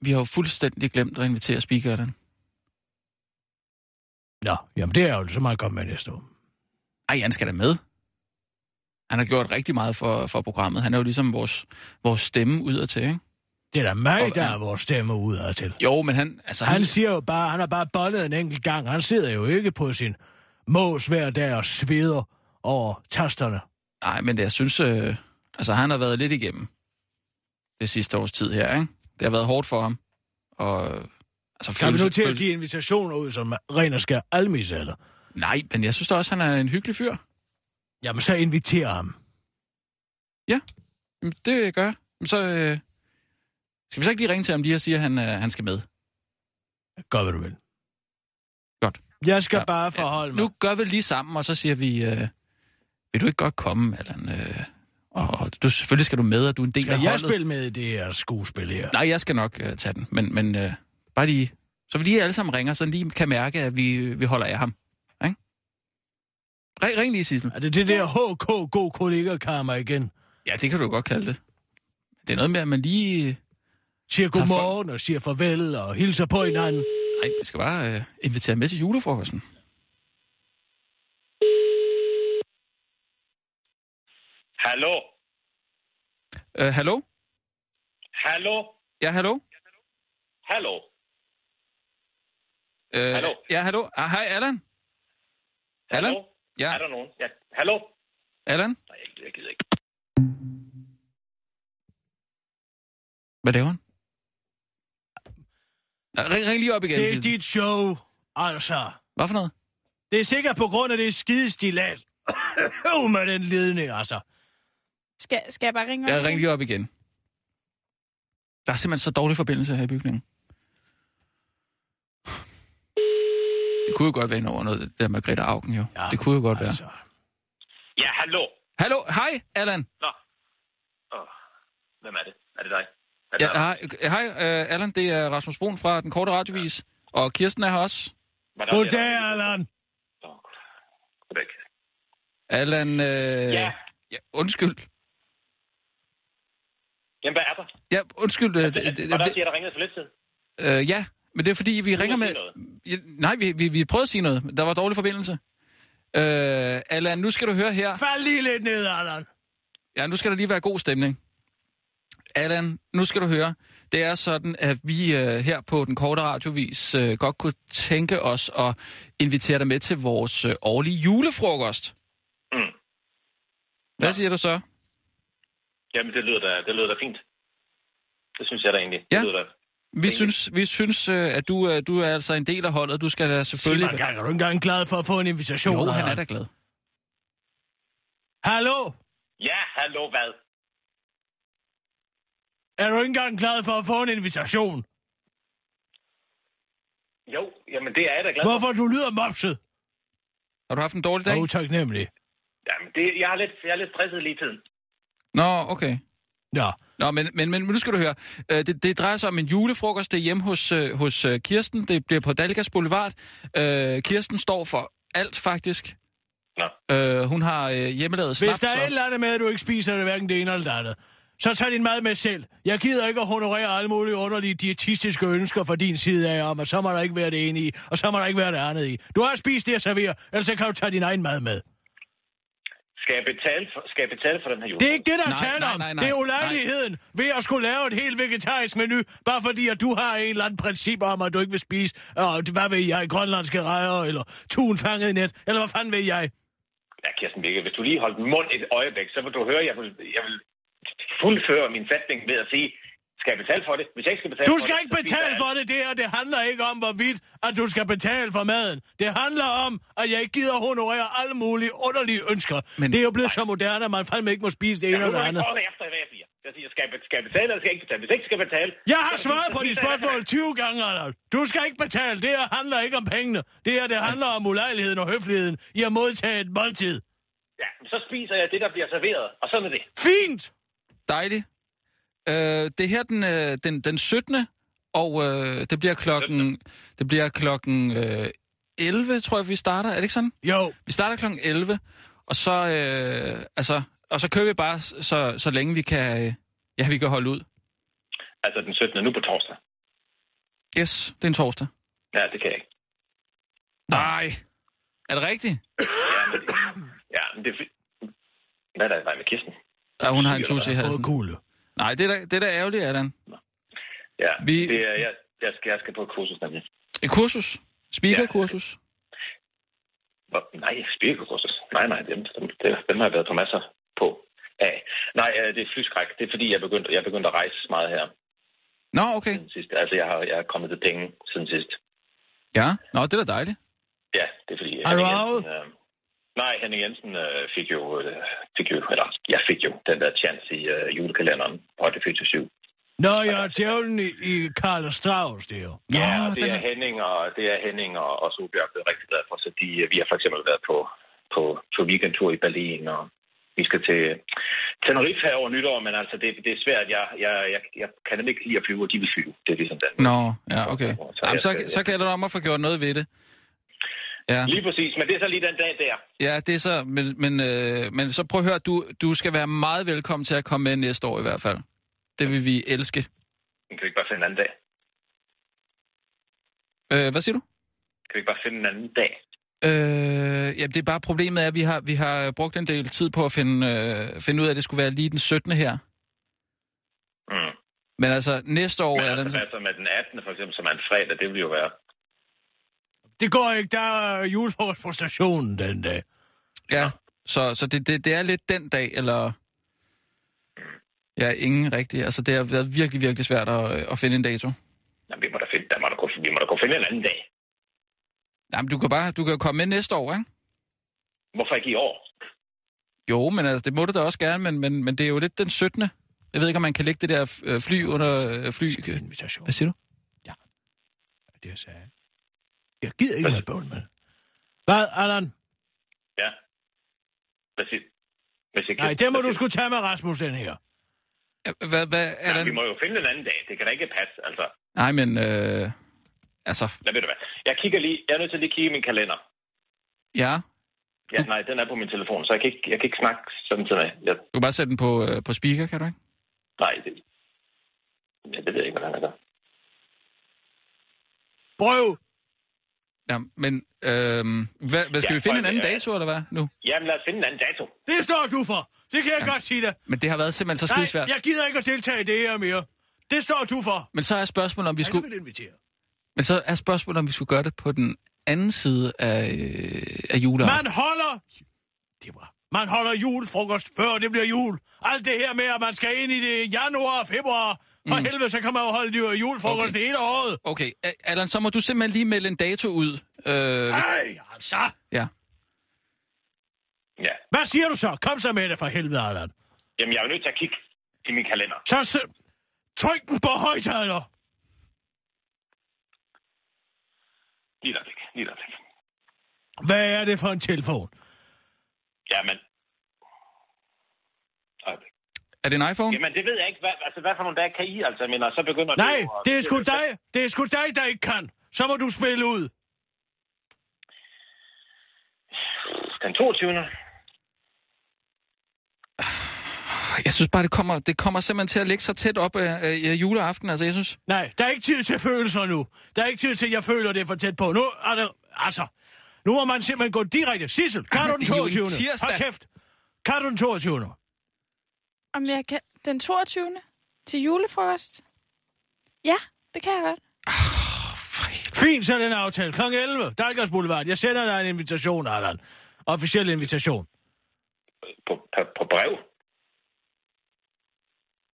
vi har jo fuldstændig glemt at invitere speakeren. Nå, jamen det er jo så meget godt med næste år. Ej, han skal da med. Han har gjort rigtig meget for programmet. Han er jo ligesom vores stemme udadtil, ikke? Det er da mig, der er vores stemme udadtil. Jo, men han... Altså, han siger jo bare, han har bare bollet en enkelt gang. Han sidder jo ikke på sin mås hver dag og sveder over tasterne. Nej, men jeg synes... han har været lidt igennem det sidste års tid her, ikke? Det har været hårdt for ham, og... Altså, kan vi nu til at give invitationer ud, som ren og skær almisse, eller? Nej, men jeg synes da også, han er en hyggelig fyr. Jamen, så inviterer ham. Ja, det gør jeg. Så skal vi så ikke lige ringe til ham lige og sige, at han skal med? Gør, hvad du vil. Jeg skal bare forholde mig. Nu gør vi lige sammen, og så siger vi, vil du ikke godt komme, Allan? Og du, selvfølgelig skal du med, og du er en del af holdet. Skal jeg spille med i det her skuespil her? Nej, jeg skal nok tage den, men bare lige... Så vi lige alle sammen ringer, så lige kan mærke, at vi holder af ham. Ikke? Ring lige, Sissel. Er det det der HK, god kollega-karma igen? Ja, det kan du godt kalde det. Det er noget med, at man lige... Siger godmorgen og siger farvel og hilser på hinanden. Nej, vi skal bare invitere med til julefrokosten. Hallo? Hallo? Hallo? Ja, hallo? Hallo? Hallo? Ja, hallo? Ah, hej, Allan? Allan? Ja. Er der nogen? Ja, hallo? Allan? Nej, jeg gider ikke. Hvad laver han? Ring lige op igen. Det er dit show, altså. Hvad for noget? Det er sikkert på grund af det skidestilas. Med den ledning, altså. Skal jeg bare ringe op? Ja, ring lige op igen. Der er simpelthen så dårlig forbindelse her i bygningen. Det kunne jo godt være ind over noget, det der Margrethe Auken jo. Ja, det kunne jo godt altså være. Ja, hallo. Hallo, hej, Allan. Nå. Hvem er det? Er det dig? Hej, Allan, det er Rasmus Bruun fra Den Korte Radiovis, og Kirsten er her også. Goddag, Allan. Goddag. Allan, ja, undskyld. Jamen, hvad er der? Ja, undskyld. Var der siger, der ringede for lidt tid? Ja, men det er fordi, vi ringer med... Nej, vi prøvede at sige noget, der var dårlig forbindelse. Allan, nu skal du høre her... Fald lige lidt ned, Allan. Ja, nu skal der lige være god stemning. Allan, nu skal du høre. Det er sådan, at vi her på Den Korte Radiovis godt kunne tænke os at invitere dig med til vores årlige julefrokost. Mm. Hvad siger du så? Jamen, det lyder da fint. Det synes jeg da egentlig. Ja. Vi synes, at du er altså en del af holdet. Du skal da selvfølgelig... Sig mig, er du ikke engang glad for at få en invitation? Jo, han er da glad. Hallo? Ja, hallo hvad? Er du ikke engang glad for at få en invitation? Jo, jamen det er jeg da glad for. Hvorfor du lyder mopset? Har du haft en dårlig dag? Utaknemmelig. Jamen, jeg er lidt stresset lige tiden. Nå, okay. Ja. Nå, men nu skal du høre. Det drejer sig om en julefrokost. Det er hjemme hos Kirsten. Det bliver på Dalgas Boulevard. Kirsten står for alt, faktisk. Nå. Hun har hjemmelavet snaps. Hvis der er et eller andet med, at du ikke spiser det, hverken det ene eller det andet, så tag din mad med selv. Jeg gider ikke at honorere alle mulige underlige diætistiske ønsker fra din side af om, at så må der ikke være det ene i, og så må der ikke være det andet i. Du har spist det, jeg serverer, ellers kan du tage din egen mad med. Skal jeg betale for den her jord? Det er ikke det, der er tale om. Nej. Det er ulejligheden ved at skulle lave et helt vegetarisk menu, bare fordi at du har en eller anden princip om, at du ikke vil spise, hvad ved jeg, grønlandske rejer, eller tun fanget i net, eller hvad fanden ved jeg? Ja, Kirsten Birgit, hvis du lige holdt mund et øjeblik, så vil du høre, jeg vil fuldføre min sætning ved at sige, skal jeg betale for det? Hvis jeg ikke skal betale for det... Du skal ikke betale for det, det handler ikke om, hvorvidt, at du skal betale for maden. Det handler om, at jeg ikke gider honorere alle mulige underlige ønsker. Men det er jo blevet så moderne, at man fandme ikke må spise det ene eller andet. Jeg ikke efter, hvad jeg siger. Jeg siger, skal jeg betale, eller skal jeg ikke betale? Hvis jeg ikke skal betale... Jeg har svaret på de spørgsmål 20 gange, Allan. Du skal ikke betale. Det her handler ikke om pengene. Det handler om ulejligheden og høfligheden i at modtage et måltid. Ja, så spiser jeg det, der bliver serveret, og sådan er det. Fint! Dejligt. Det her den 17. Og det bliver klokken 11, tror jeg, vi starter. Er det ikke sådan? Jo. Vi starter klokken 11, og så og så kører vi bare så længe vi kan vi kan holde ud. Altså den 17. nu på torsdag. Yes, det er en torsdag. Ja, det kan jeg ikke. Nej. Er det rigtigt? Ja, men det er hvad er der med Kirsten? Ja, hun har en tusse i halsen. Nej, det er da ærgerligt, Allan. Ja, jeg skal på et kursus, nemlig. Et kursus? Speakerkursus? Ja. Nej, speakerkursus. Nej, dem har jeg været på masser på af. Nej, det er flyskræk. Det er fordi, jeg begyndte at rejse meget her. Nå, okay. Altså, jeg har kommet til penge siden sidst. Ja, nå, det er da dejligt. Ja, det er fordi... Nej, Henning Jensen fik jo, eller jeg fik jo den der chance i julekalenderen på Radio 24-7. Nå, jeg er djævlen i Karl og Strauss, det er jo. Ja, det er Henning og Solbjerg blevet rigtig glad for, så vi har for eksempel været på weekendtur i Berlin, og vi skal til Tenerife her over nytår, men altså, det er svært. Jeg kan nemlig ikke lide at flyve, og de vil flyve. Det er ligesom den. Nå, ja, okay. Så kan det om at få gjort noget ved det. Ja. Lige præcis, men det er så lige den dag der. Ja, det er så, men så prøv at høre, du skal være meget velkommen til at komme med næste år i hvert fald. Det vil vi elske. Kan vi ikke bare finde en anden dag? Hvad siger du? Kan vi ikke bare finde en anden dag? Ja, det er bare problemet er, at vi har brugt en del tid på at finde ud af, at det skulle være lige den 17. her. Mm. Men altså, næste år... Men er altså, med den 18. for eksempel, som er en fredag, det vil jo være... Det går ikke, der er julefrokost på stationen den dag. Ja, så det er lidt den dag, eller... Ja, ingen rigtig. Altså, det har været virkelig, virkelig svært at finde en dato. Jamen, vi må da kunne finde en anden dag. Jamen, du kan komme med næste år, ikke? Hvorfor ikke i år? Jo, men altså, det må du da også gerne, men det er jo lidt den 17. Jeg ved ikke, om man kan lægge det der fly under fly... Hvad siger du? Ja. Det er sagde. Jeg gider ikke noget bøvl med. Hvad, Allan? Ja. Hvad siger du? Nej, det må du skulle tage med Rasmus den her. Hvad, nej, vi må jo finde en anden dag. Det kan da ikke passe, altså. Nej, men... altså... Lad ved du hvad. Jeg er nødt til at lige kigge i min kalender. Ja? Ja, nej, den er på min telefon, så jeg kan ikke snakke sådan til mig. Jeg... Du kan bare sætte den på speaker, kan du ikke? Nej, det ved jeg ikke, hvordan jeg gør. Prøv! Ja, men... hvad skal vi finde en anden dato, eller hvad, nu? Jamen, lad os finde en anden dato. Det står du for! Det kan jeg godt sige dig. Men det har været simpelthen så skidesvært. Nej, jeg gider ikke at deltage i det her mere. Det står du for. Men så er spørgsmålet, om vi skulle... gøre det på den anden side af juleaften. Man holder julefrokost, før det bliver jul. Alt det her med, at man skal ind i det januar og februar. For helvede, så kan man jo holde julefrokost okay. Det hele året. Okay, Allan, så må du simpelthen lige melde en dato ud. Nej, altså. Ja. Ja. Hvad siger du så? Kom så med det for helvede, Allan. Jamen, jeg er jo nødt til at kigge i min kalender. Så tryk den på højttaler. Lige der væk. Hvad er det for en telefon? Jamen. Okay. Er det en iPhone? Jamen, det ved jeg ikke. Hvad for nogle dage kan I, altså? Men så begynder det... Nej, det er sgu dig. Det er sgu dig, der ikke kan. Så må du spille ud. Den 22. Jeg synes bare, det kommer simpelthen til at ligge så tæt op i juleaften, altså jeg synes... Nej, der er ikke tid til følelser nu. Der er ikke tid til, at jeg føler det for tæt på. Nu er det... Altså... Nu må man simpelthen gå direkte. Sissel, kan du den 22. Hold kæft. Kan du den 22. Om jeg kan... Den 22. til julefrokost? Ja, det kan jeg godt. Fint, så den aftale. Kl. 11. Dalgas Boulevard. Jeg sender dig en invitation, Allan. Officiel invitation. På brev?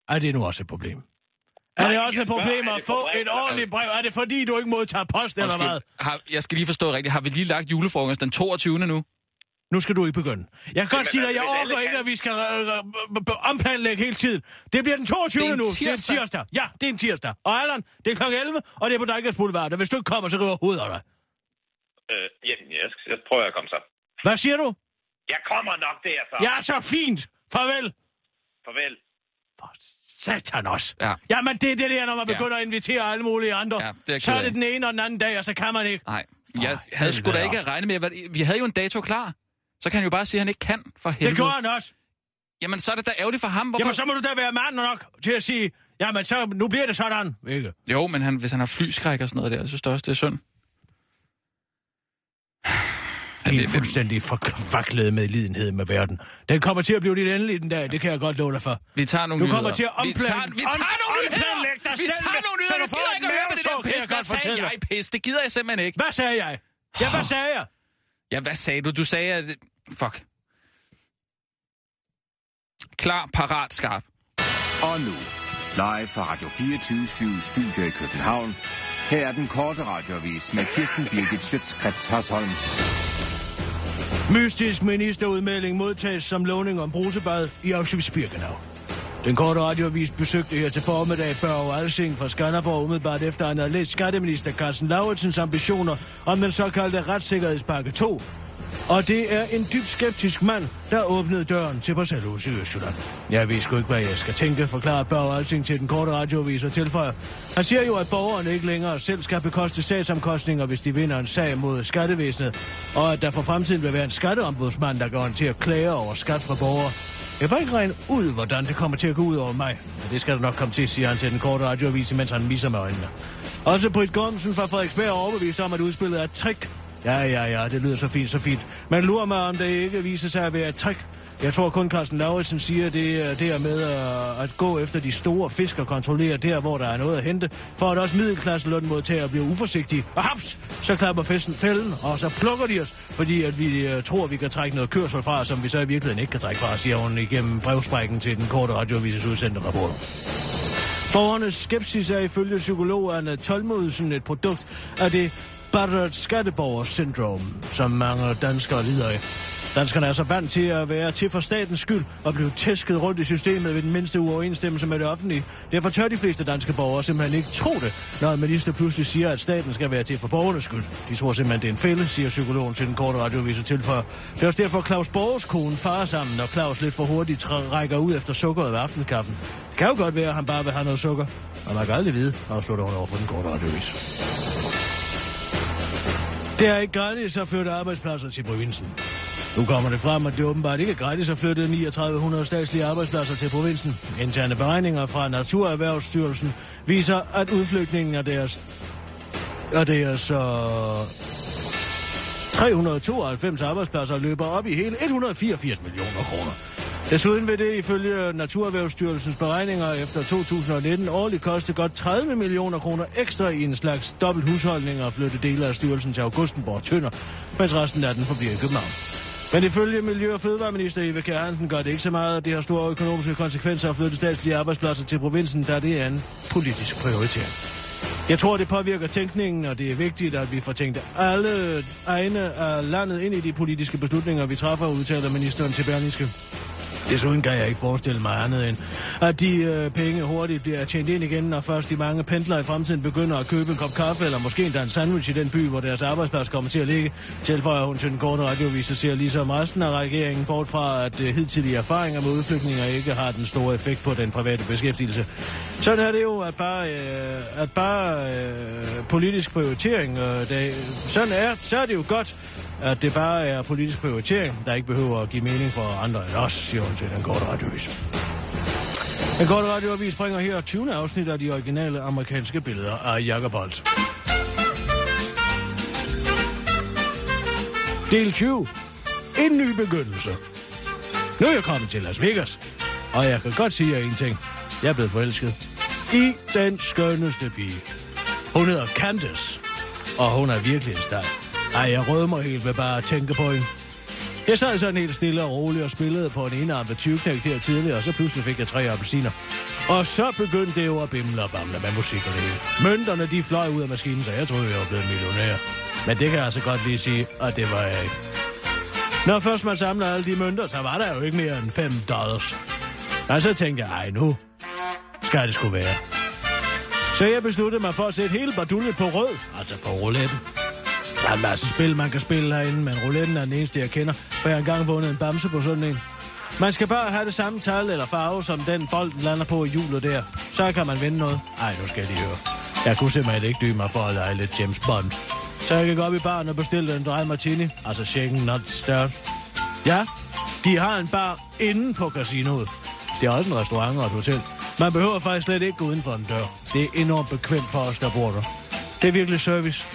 Er det nu også et problem? Nej, er det også et problem at få et ordentligt brev? Er det fordi, du ikke modtager post eller hvad? Jeg skal lige forstå rigtigt. Har vi lige lagt julefrokost den 22. nu? Nu skal du ikke begynde. Jeg kan godt sige dig, at jeg overgår ikke, at vi skal omplanlægge hele tiden. Det bliver den 22. nu. Det er en tirsdag. Ja, det er en tirsdag. Og Allan, det er kl. 11, og det er på Dalgas Boulevard. Og hvis du ikke kommer, så river hovedet af dig. Jeg prøver at komme så. Hvad siger du? Jeg kommer nok der, så. Ja, så fint. Farvel. Farvel. For satan også. Ja. Jamen, det er det der, når man begynder at invitere alle mulige andre. Ja, så er det den ene og den anden dag, og så kan man ikke. Nej, jeg havde sgu da ikke regnet med. Vi havde jo en dato klar. Så kan han jo bare sige, at han ikke kan for helvede. Det gjorde han også. Jamen, så er det da ærgerligt for ham. Hvorfor? Jamen, så må du da være mand nok til at sige, jamen, så, nu bliver det sådan, ikke? Jo, men hvis han har flyskræk og sådan noget der, så synes jeg også, det er synd. Det er fuldstændig forkvaklet med lidenhed med verden. Den kommer til at blive lidt endelig den dag, det kan jeg godt love dig for. Vi tager nogle nyheder. Du kommer til at omplanlægge dig selv, så du får et mærkesår, kan jeg godt fortælle dig. Jeg pis, det gider jeg simpelthen ikke. Hvad sagde jeg? Ja, hvad sagde jeg? Ja, hvad sagde du? Du sagde, at... Fuck. Klar, parat, skarp. Og nu, live fra Radio 24-7 Studio i København. Her er den korte radioavis med Kirsten Birgit Schiøtz Kretz Hørsholm. Mystisk ministerudmelding modtages som lovning om brusebad i Auschwitz-Birkenau. Den korte radioavis besøgte her til formiddag Børge Ralsing fra Skanderborg umiddelbart efter han havde læst skatteminister Carsten Lauritzens ambitioner om den såkaldte retssikkerhedspakke 2. Og det er en dybt skeptisk mand, der åbnede døren til Parcelhus i Østjylland. Jeg ved sgu ikke, hvad jeg skal tænke, forklarer Børge Ralsing til den korte radioavis og tilføjer. Han siger jo, at borgerne ikke længere selv skal bekoste sagsomkostninger, hvis de vinder en sag mod skattevæsenet, og at der for fremtiden vil være en skatteombudsmand, der kan håndtere klager over skat fra borgere. Jeg kan ikke regne ud, hvordan det kommer til at gå ud over mig. Men det skal der nok komme til, siger han til den korte radioavis, mens han misser med øjnene. Også Britt Gormsen fra Frederiksberg er overbevist om, at udspillet er et trick. Ja, det lyder så fint, så fint. Men lurer mig, om det ikke viser sig at være et trick. Jeg tror kun, Carsten Lauritsen siger det der med at gå efter de store fisk og kontrollere der, hvor der er noget at hente, for at også middelklasselønmodtagere bliver uforsigtige. Og haps, så klapper festen fælden, og så plukker de os, fordi at vi tror, vi kan trække noget kørsel fra, som vi så i virkeligheden ikke kan trække fra, siger hun igennem brevsprækken til den korte radioavises udsendte rapporter. Borgernes skepsis er ifølge psykolog Anna Tolmodsen et produkt af det Barrett skatteborgersyndrom, som mange danskere lider af. Danskerne er så vant til at være til for statens skyld og blive tæsket rundt i systemet ved den mindste uoverensstemmelse med det offentlige. Derfor tør de fleste danske borgere simpelthen ikke tro det, når en minister pludselig siger, at staten skal være til for borgernes skyld. De tror simpelthen, det er en fælde, siger psykologen til den korte radioavis og tilføjer. Det er også derfor, Claus Borges kone farer sammen, når Claus lidt for hurtigt rækker ud efter sukkeret ved aftenkaffen. Det kan jo godt være, at han bare vil have noget sukker. Og man kan aldrig vide, afslutter hun over for den korte radioavis. Det er ikke gratis at flytte arbejdspladser til provinsen. Nu kommer det frem, at det åbenbart ikke er gratis at flytte 3900 statslige arbejdspladser til provinsen. Interne beregninger fra Naturerhvervsstyrelsen viser, at udflytningen af deres 392 arbejdspladser løber op i hele 184 millioner kroner. Desuden vil det ifølge Naturerhvervsstyrelsens beregninger efter 2019 årligt koste godt 30 millioner kroner ekstra i en slags dobbelt husholdning og flytte dele af styrelsen til Augustenborg og Tønder, mens resten af den forbliver i København. Men ifølge Miljø- og Fødevareminister Eva Kjær Hansen gør det ikke så meget, at det har store økonomiske konsekvenser at flytte statslige arbejdspladser til provinsen, da det er en politisk prioritering. Jeg tror, det påvirker tænkningen, og det er vigtigt, at vi får tænkt alle egne af landet ind i de politiske beslutninger, vi træffer, udtaler ministeren til Berlingske. Desuden kan jeg ikke forestille mig andet end, at de penge hurtigt bliver tjent ind igen, når først de mange pendlere i fremtiden begynder at købe en kop kaffe, eller måske endda en sandwich i den by, hvor deres arbejdsplads kommer til at ligge. Tilføjer hun til den korte radioavis, så ser ligesom resten af regeringen bort fra, at hidtidige erfaringer med udflytninger ikke har den store effekt på den private beskæftigelse. Sådan er det jo, at politisk prioritering, så er det jo godt, at det bare er politisk prioritering, der ikke behøver at give mening for andre end os, siger hun til den korte radioavis. Den korte radioavis bringer her 20. afsnit af de originale amerikanske billeder af Jacob Holdt. Del 20. En ny begyndelse. Nu er jeg kommet til Las Vegas, og jeg kan godt sige jer en ting. Jeg er blevet forelsket i den skønneste pige. Hun hedder Candice, og hun er virkelig en star. Ej, jeg rødmer helt ved bare at tænke på hende. Jeg sad sådan helt stille og roligt og spillede på en enarm ved 20-knægt her tidligere, og så pludselig fik jeg 3 appelsiner. Og så begyndte det jo at bimle og bamle med musik og det hele. Mønterne, de fløj ud af maskinen, så jeg troede, jeg var blevet millionær. Men det kan jeg altså godt lige sige, og det var jeg ikke. Når først man samler alle de mønter, så var der jo ikke mere end $5. Og så tænkte jeg, ej nu skal det sgu være. Så jeg besluttede mig for at sætte hele badullet på rød, altså på rouletten. Der er en masse spil, man kan spille herinde, men rouletten er den eneste, jeg kender, for jeg har engang vundet en bamse på sådan en. Man skal bare have det samme tal eller farve, som den bolden lander på i hjulet der. Så kan man vinde noget. Ej, nu skal jeg lige høre. Jeg kunne simpelthen ikke dybe mig for at lege lidt James Bond. Så jeg gik op i baren og bestilte en dry martini, altså shaken not stirred. Ja, de har en bar inde på casinoet. Det er også en restaurant og et hotel. Man behøver faktisk slet ikke gå uden for en dør. Det er enormt bekvemt for os, der bor der. Det er virkelig service.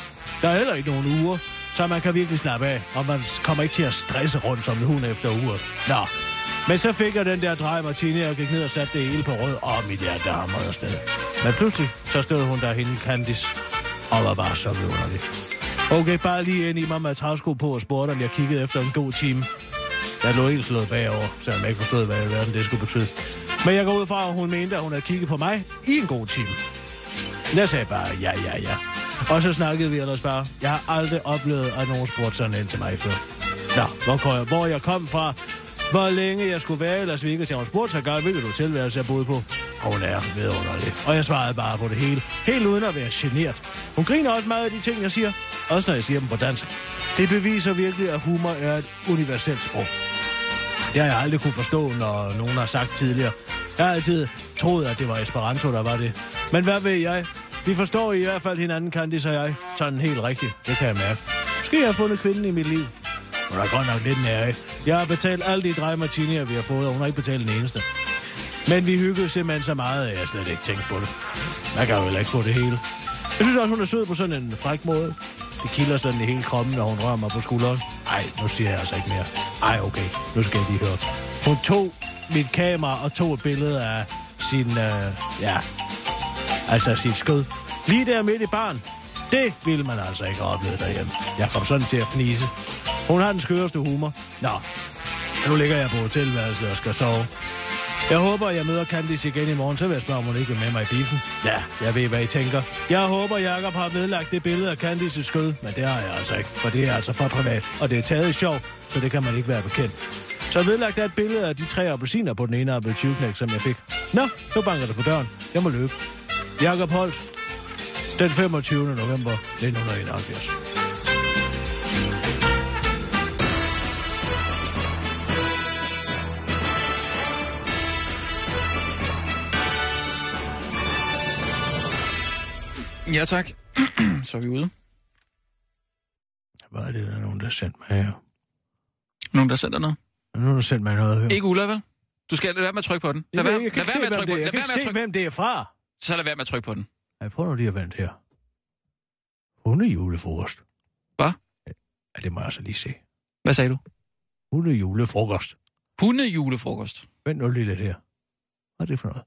Der er heller ikke nogen uger, så man kan virkelig slappe af, og man kommer ikke til at stresse rundt som en hund efter uger. Nå, men så fik jeg den der drej martini, og gik ned og satte det hele på rød. Mit hjerte hamrede afsted. Men pludselig, så stod hun der hende, Candice, og var bare så vidunderlig. Okay, bare lige ind i mig med træsko på og spurgte, om jeg kiggede efter en god time. Jeg lå helt slået bagover, selvom jeg ikke forstod, hvad i verden det skulle betyde. Men jeg går ud fra, at hun mente, at hun havde kigget på mig i en god time. Jeg sagde bare, ja. Og så snakkede vi ellers bare. Jeg har aldrig oplevet, at nogen spurgte sådan ind til mig før. Nå, hvor jeg kom fra, hvor længe jeg skulle være i Las Vegas. Jeg var spurgt så galt, hvilket hotelværelse jeg boede på. Og hun er vidunderlig. Og jeg svarede bare på det hele. Helt uden at være genert. Hun griner også meget af de ting, jeg siger. Også når jeg siger dem på dansk. Det beviser virkelig, at humor er et universelt sprog. Det har jeg aldrig kunne forstå, når nogen har sagt tidligere. Jeg har altid troet, at det var Esperanto, der var det. Men hvad ved jeg? Vi forstår i hvert fald hinanden, Candice og jeg. Sådan helt rigtigt. Det kan jeg mærke. Måske jeg har fundet kvinden i mit liv. Hun er godt nok lidt nære. Jeg har betalt alle de drej martinier, vi har fået, og hun har ikke betalt den eneste. Men vi hyggede simpelthen så meget, at jeg slet ikke tænkte på det. Man kan jo heller ikke få det hele. Jeg synes også, hun er sød på sådan en fræk måde. Det kilder sådan i hele kroppen, når hun rører mig på skulderen. Ej, nu siger jeg altså ikke mere. Ej, okay. Nu skal jeg lige høre. Hun tog mit kamera og tog et billede af sin, sit skød. Lige der midt i baren. Det ville man altså ikke opleve derhjemme. Jeg kom sådan til at fnise. Hun har den skøreste humor. Nå, nu ligger jeg på hotelværelset og skal sove. Jeg håber, jeg møder Candice igen i morgen, så vil jeg spørge, om hun ikke er med mig i biffen. Ja, jeg ved, hvad I tænker. Jeg håber, Jacob har vedlagt det billede af Candices skød, men det har jeg altså ikke, for det er altså for privat, og det er taget i sjov, så det kan man ikke være bekendt. Så vedlagt er et billede af de 3 appelsiner på den ene appeltyvknæk, som jeg fik. Nå, nu banker det på døren. Jeg må løbe. Jacob Holdt, den 25. november 1971. Ja, tak. Så er vi ude. Hvad er det, der er nogen, der sendte mig her? Nogen, der sendte noget? Nogen, der sendte mig noget her. Ikke Ulla, vel? Du skal lade være med at trykke på den. Jeg kan ikke se, hvem det er fra. Så lad være med at trykke på den. Jeg prøver nu lige at vente her. Hundejulefrokost. Hvad? Ja, det må jeg altså lige se. Hvad sagde du? Hundejulefrokost. Hundejulefrokost. Vent nu lige lidt her. Hvad er det for noget?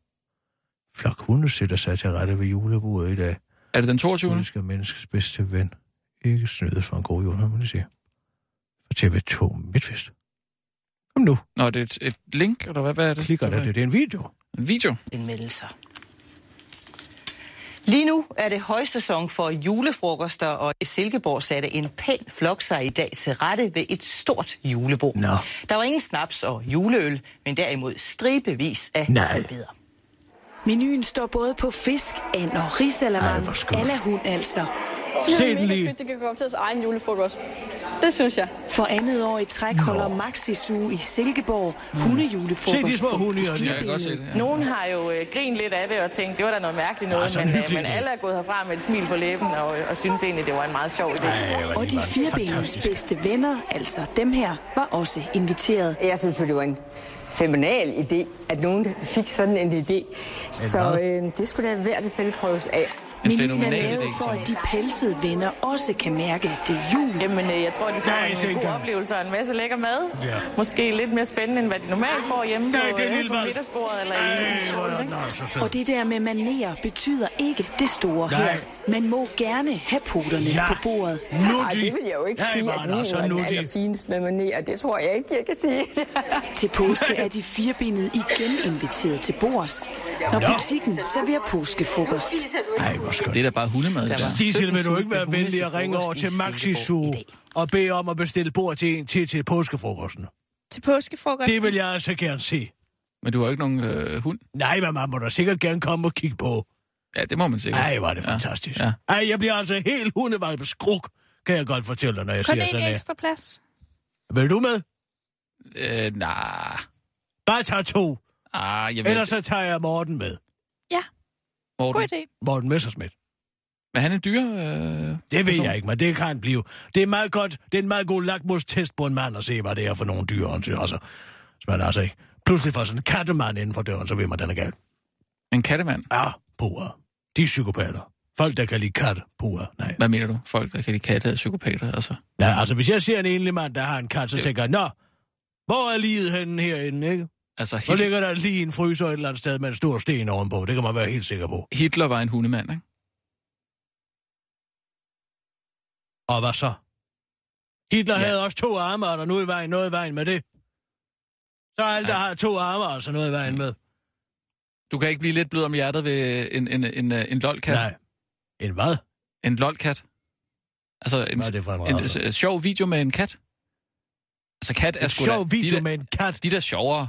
Flok hunde sætter sig til rette ved julebordet i dag. Er det den 22. Mennesker er menneskets bedste ven. Ikke snydes for en god jord, må jeg sige. For TV2 Midtvest. Kom nu. Nå, det er et link, eller hvad er det? Klikker der, det er en video. En video? Indmeldelser. Lige nu er det højsæson for julefrokoster, og i Silkeborg satte en pæn flok sig i dag til rette ved et stort julebord. Nå. Der var ingen snaps og juleøl, men derimod stribevis af billeder. Menuen står både på fisk, and og risalamande, alla hund altså. Det er mega fedt, det kan komme til os egen julefrokost. Det synes jeg. For andet år i træk holder Maxi-Zoo i Silkeborg hundejulefrokost. Se de små hunde, ja, jeg kan godt se det. Ja. Nogen har jo grinet lidt af det og tænkt, det var da noget mærkeligt noget, ja, men alle er gået herfra med et smil på læben og synes egentlig, det var en meget sjov idé. Ej, og de firbenens bedste venner, altså dem her, var også inviteret. Jeg synes, det var en fenomenal idé, at nogen fik sådan en idé. Så det skulle da hver tilfælde prøves af. Men den er lavet for, at de pelsede venner også kan mærke, at det er jul. Jamen, jeg tror, de får en god oplevelse og en masse lækker mad. Ja. Måske lidt mere spændende, end hvad de normalt får hjemme på middagsbordet eller i skolen. Og det der med manerer betyder ikke det store her. Man må gerne have poterne på bordet. Ej, det vil jeg jo ikke sige, at min er finest med manerer. Det tror jeg ikke, jeg kan sige. Til påske er de firbenede igen inviteret til bords, når butikken serverer påskefrokost. Det er da bare hundemad. Sissel, vil du ikke være venlig at ringe over til Maxi-Zoo og bede om at bestille bord til en til påskefrokosten? Til påskefrokosten? Det vil jeg altså gerne se. Men du har jo ikke nogen hund? Nej, men man må da sikkert gerne komme og kigge på. Ja, det må man sikkert. Ej, var det fantastisk. Ja. Ej, jeg bliver altså helt hundevalpeskruk, kan jeg godt fortælle dig, når jeg siger sådan her. Kan det ikke ekstra plads? Vil du med? Nej. Bare tage 2. Ellers så tager jeg Morten med. Ja. Morten Messerschmidt. Men han er dyr? Det ved jeg ikke, men det kan han blive. Det er meget godt. Det er en meget god lakmustest på en mand at se, hvad det er for nogle dyr, han synes. Altså, man altså ikke. Pludselig får sådan en kattemand inden for døren, så ved man, den er galt. En kattemand? Ja, puer. De er psykopater. Folk, der kan lide katte, puer. Nej. Hvad mener du? Folk, der kan lide katte, er psykopater, altså? Ja, altså, hvis jeg ser en enlig mand, der har en kat, så tænker jeg, nå, hvor er liget henne herinde, ikke? Altså, Hitler... Så ligger der lige en fryser et eller andet sted med en stor sten ovenpå. Det kan man være helt sikker på. Hitler var en hundemand, ikke? Og hvad så? Hitler havde også 2 arme, og der nu er noget i vejen med det. Så alle, der har 2 arme, og så noget i vejen med. Du kan ikke blive lidt blød om hjertet ved en lolkat? Nej. En hvad? En lolkat. Altså en sjov video med en kat. Altså kat er sgu da... sjov video med en kat. De der sjovere.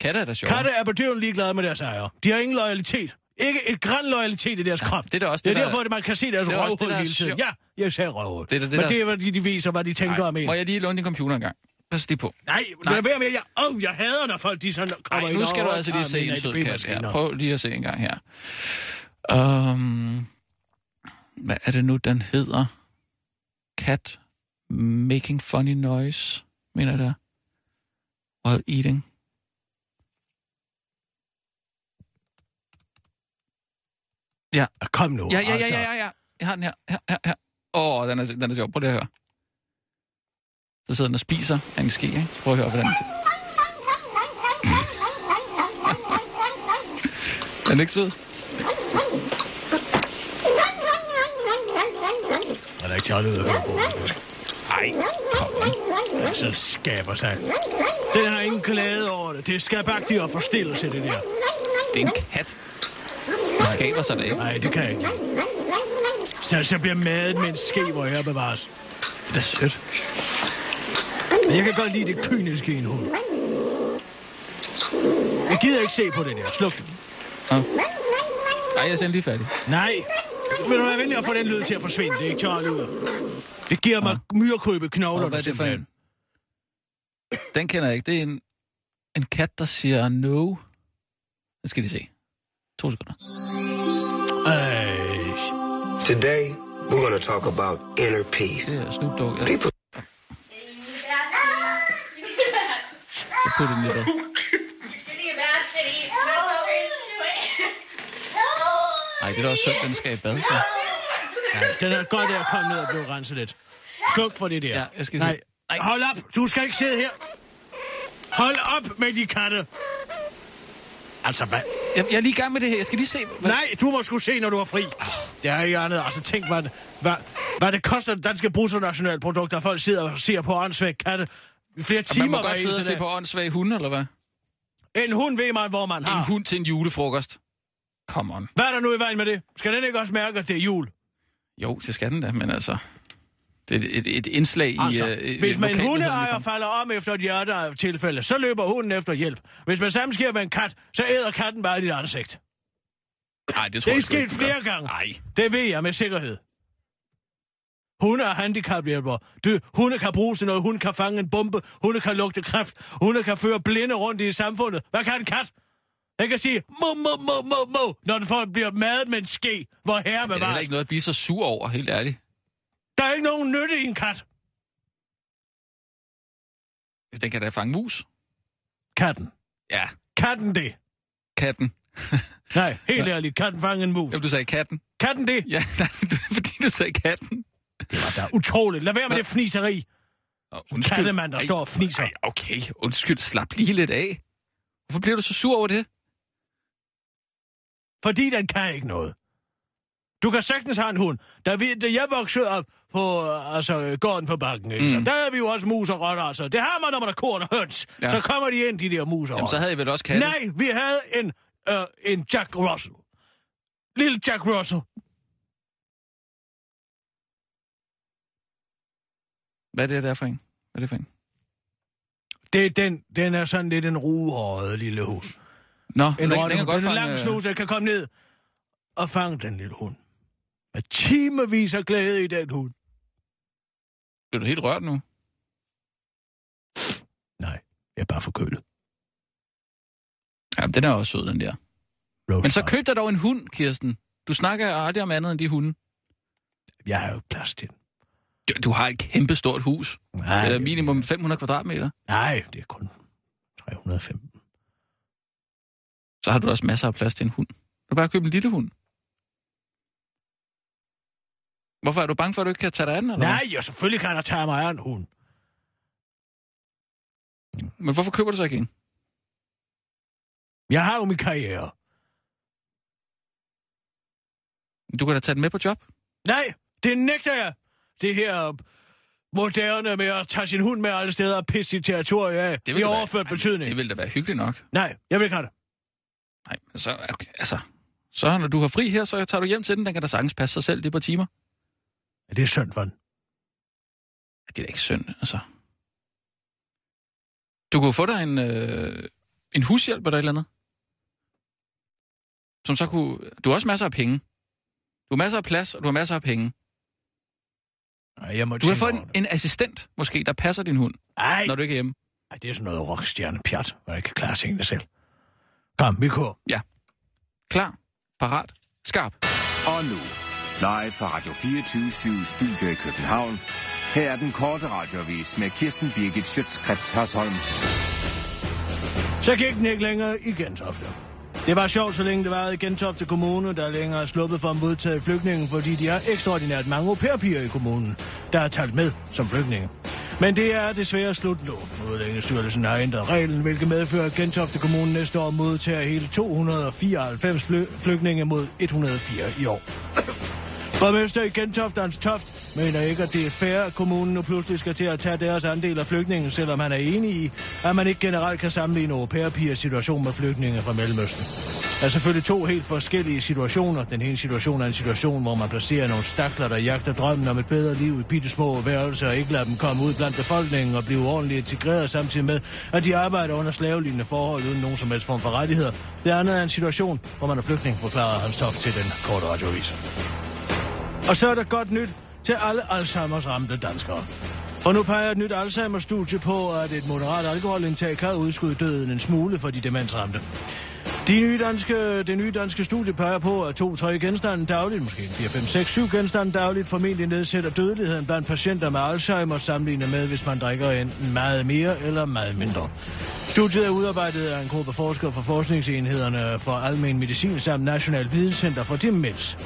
Katte er da sjovere. Katte er på døren ligeglade med deres ejere. De har ingen loyalitet. Ikke et græn loyalitet i deres krop. Det er det også. Det er derfor, at man kan se deres røvhul hele tiden. Ja, jeg sagde røvhul. Men det er, hvad de viser, hvad de tænker om en. Må jeg lige låne din computer engang? Pas lige på. Nej. Lad være med. Jeg hader, når folk de sådan kommer ind over. Nu skal du altså lige se en sød kat her. Prøv lige at se en gang her. Hvad er det nu, den hedder? Cat making funny noise, mener der. While eating. Ja. Kom nu, ja. Jeg har den her. Åh, den er sjov. Prøv lige at høre. Så sidder den og spiser af en ske, ikke? Så prøv at høre, hvordan den siger. Er den ikke sød? Er der ikke tjollet ud af hørebordet? Ej, kom. Så skaber sig. Den har ingen glæde over det. Det skal bare de og forstille sig, det der. Det er en kat. Det skaber sig da ikke. Nej, det kan jeg ikke. Så bliver madet med en ske, hvor jeg bevares. Det er sødt. Men jeg kan godt lide det kyniske i en hund. Jeg gider ikke se på det der. Sluk den. Ah. Ej, jeg er selv lige færdig. Nej. Men du er venlig at få den lyd til at forsvinde. Det er ikke tørre lyder. Det giver mig myrekrybe knogler. Hvad er det for en? Den kender jeg ikke. Det er en kat, der siger no. Det skal de se. 2 sekunder. Today we're going to talk about inner peace. Det er Snoop Dogg. Jeg putter den lidt af. Ej, det er da også sødt, den skal i bad. Ja, den er godt at komme ned og blive renset lidt. Sluk for det der. Ja, jeg skal sige. Nej, hold op. Du skal ikke sidde her. Hold op med de katte. Altså, hvad? Jeg er lige i gang med det her. Jeg skal lige se... Hvad? Nej, du må sgu se, når du er fri. Det er ikke andet. Altså, tænk, hvad det koster danske bruttonationalprodukter, folk sidder og ser på åndssvagt katte i flere timer. Man må godt sidde og se på åndssvagt hunde, eller hvad? En hund ved man, hvor man har. En hund til en julefrokost. Come on. Hvad er der nu i vejen med det? Skal den ikke også mærke, at det er jul? Jo, det skal den da, men altså... Det er et indslag altså, i... hvis man hundeejer falder om efter et hjertetilfælde, så løber hunden efter hjælp. Hvis man sammen sker med en kat, så æder katten bare dit ansigt. Nej, det tror jeg ikke. Det er sket flere gange. Nej. Det ved jeg med sikkerhed. Hunde er handicaphjælpere. Hunde kan bruges til noget. Hunde kan fange en bombe. Hunde kan lugte kræft. Hunde kan føre blinde rundt i samfundet. Hvad kan en kat? Den kan sige, mo, når den folk bliver madet med en ske. Hvor herre med bare. Det er heller ikke noget at blive så sur over, helt ærligt. Der er ikke nogen nytte i en kat. Den kan da fange mus. Katten? Ja. Katten det? Katten. Nej, helt ærligt. Katten fanger en mus. Jamen, du sagde katten. Katten det? Ja, nej, fordi du sagde katten. Det var da utroligt. Lad være med det fniseri. Undskyld. Kattemand, der står og fniser. Ej, okay. Undskyld. Slap lige lidt af. Hvorfor bliver du så sur over det? Fordi den kan ikke noget. Du kan sagtens have en hund. Da jeg voksede op på gården på bakken, ikke? Der havde vi jo også mus og rotter. Altså. Det har man, når man er korn og høns. Ja. Så kommer de ind, de der mus og rotter. Jamen, så havde I vel også katte? Nej, vi havde en Jack Russell. Lille Jack Russell. Hvad er det der for en? Det er den er sådan lidt en ruhåret lille hund. Nå, en rotte. Den er lang snus, der kan komme ned og fange den lille hund. Med timevis af glæde i den hund. Bliver du helt rørt nu? Nej, jeg er bare forkølet. Jamen, den er også sød, den der. Men så køb dig dog en hund, Kirsten. Du snakker aldrig om andet end de hunde. Jeg har jo plads til den. Du har et kæmpe stort hus. Nej. Eller minimum 500 kvadratmeter. Nej, det er kun 315. Så har du også masser af plads til en hund. Du kan bare købe en lille hund. Hvorfor er du bange for, at du ikke kan tage dig af den? Eller? Nej, jeg selvfølgelig kan jeg tage mig af en hund. Men hvorfor køber du så ikke en? Jeg har jo min karriere. Du kan da tage den med på job? Nej, det nægter jeg. Det her moderne med at tage sin hund med alle steder og pisse sit territorie af. Det har overført betydning. Det ville da være hyggeligt nok. Nej, jeg vil ikke have det. Nej, men så... Okay, altså... Så når du har fri her, så tager du hjem til den. Den kan da sagtens passe sig selv, det er på timer. Ja, det er synd for den. Det er da ikke synd, altså. Du kunne få dig en hushjælp eller et eller andet. Som så kunne... Du har også masser af penge. Du har masser af plads, og du har masser af penge. Ej, jeg må du har fået en assistent, måske, der passer din hund, når du ikke er hjemme. Nej, det er sådan noget rockstjerne-pjat, hvor jeg ikke kan klare tingene selv. Kom, vi kører. Ja. Klar. Parat. Skarp. Og nu. Live fra Radio 24-7 Studio i København. Her er den korte radioavis med Kirsten Birgit Schiøtz Kretz Hørsholm. Så gik den ikke længere i Gentofte. Det var sjovt, så længe det var i Gentofte Kommune, der længere er sluppet for at modtage flygtninge, fordi de har ekstraordinært mange au pair-piger i kommunen, der er talt med som flygtninge. Men det er desværre slut nu. Udlændingestyrelsen har ændret reglen, hvilket medfører, at Gentofte Kommune næste år modtager hele 294 flygtninge mod 104 i år. Borgmester i Gentofte, Hans Toft, mener ikke, at det er fair, at kommunen nu pludselig skal til at tage deres andel af flygtninge, selvom han er enig i, at man ikke generelt kan sammenligne au pair-pigers situation med flygtninge fra Mellemøsten. Der er selvfølgelig to helt forskellige situationer. Den ene situation er en situation, hvor man placerer nogle stakler, der jagter drømmen om et bedre liv i bittesmå værelser og ikke lader dem komme ud blandt befolkningen og blive ordentligt integreret, samtidig med, at de arbejder under slavelignende forhold uden nogen som helst form for rettigheder. Det andet er en situation, hvor man er flygtning, forklarer Hans Toft til den korte radioavis. Og så er der godt nyt til alle Alzheimer's ramte danskere. For nu peger et nyt Alzheimer's studie på, at et moderat alkoholindtag kan udskyde døden en smule for de demensramte. Det nye danske studie peger på, at 2-3 genstande dagligt, måske 4-5-6-7 genstande dagligt, formentlig nedsætter dødeligheden blandt patienter med Alzheimer sammenlignet med, hvis man drikker enten meget mere eller meget mindre. Studiet er udarbejdet af en gruppe forskere fra forskningsenhederne for almen medicin samt National Videnscenter for Demens.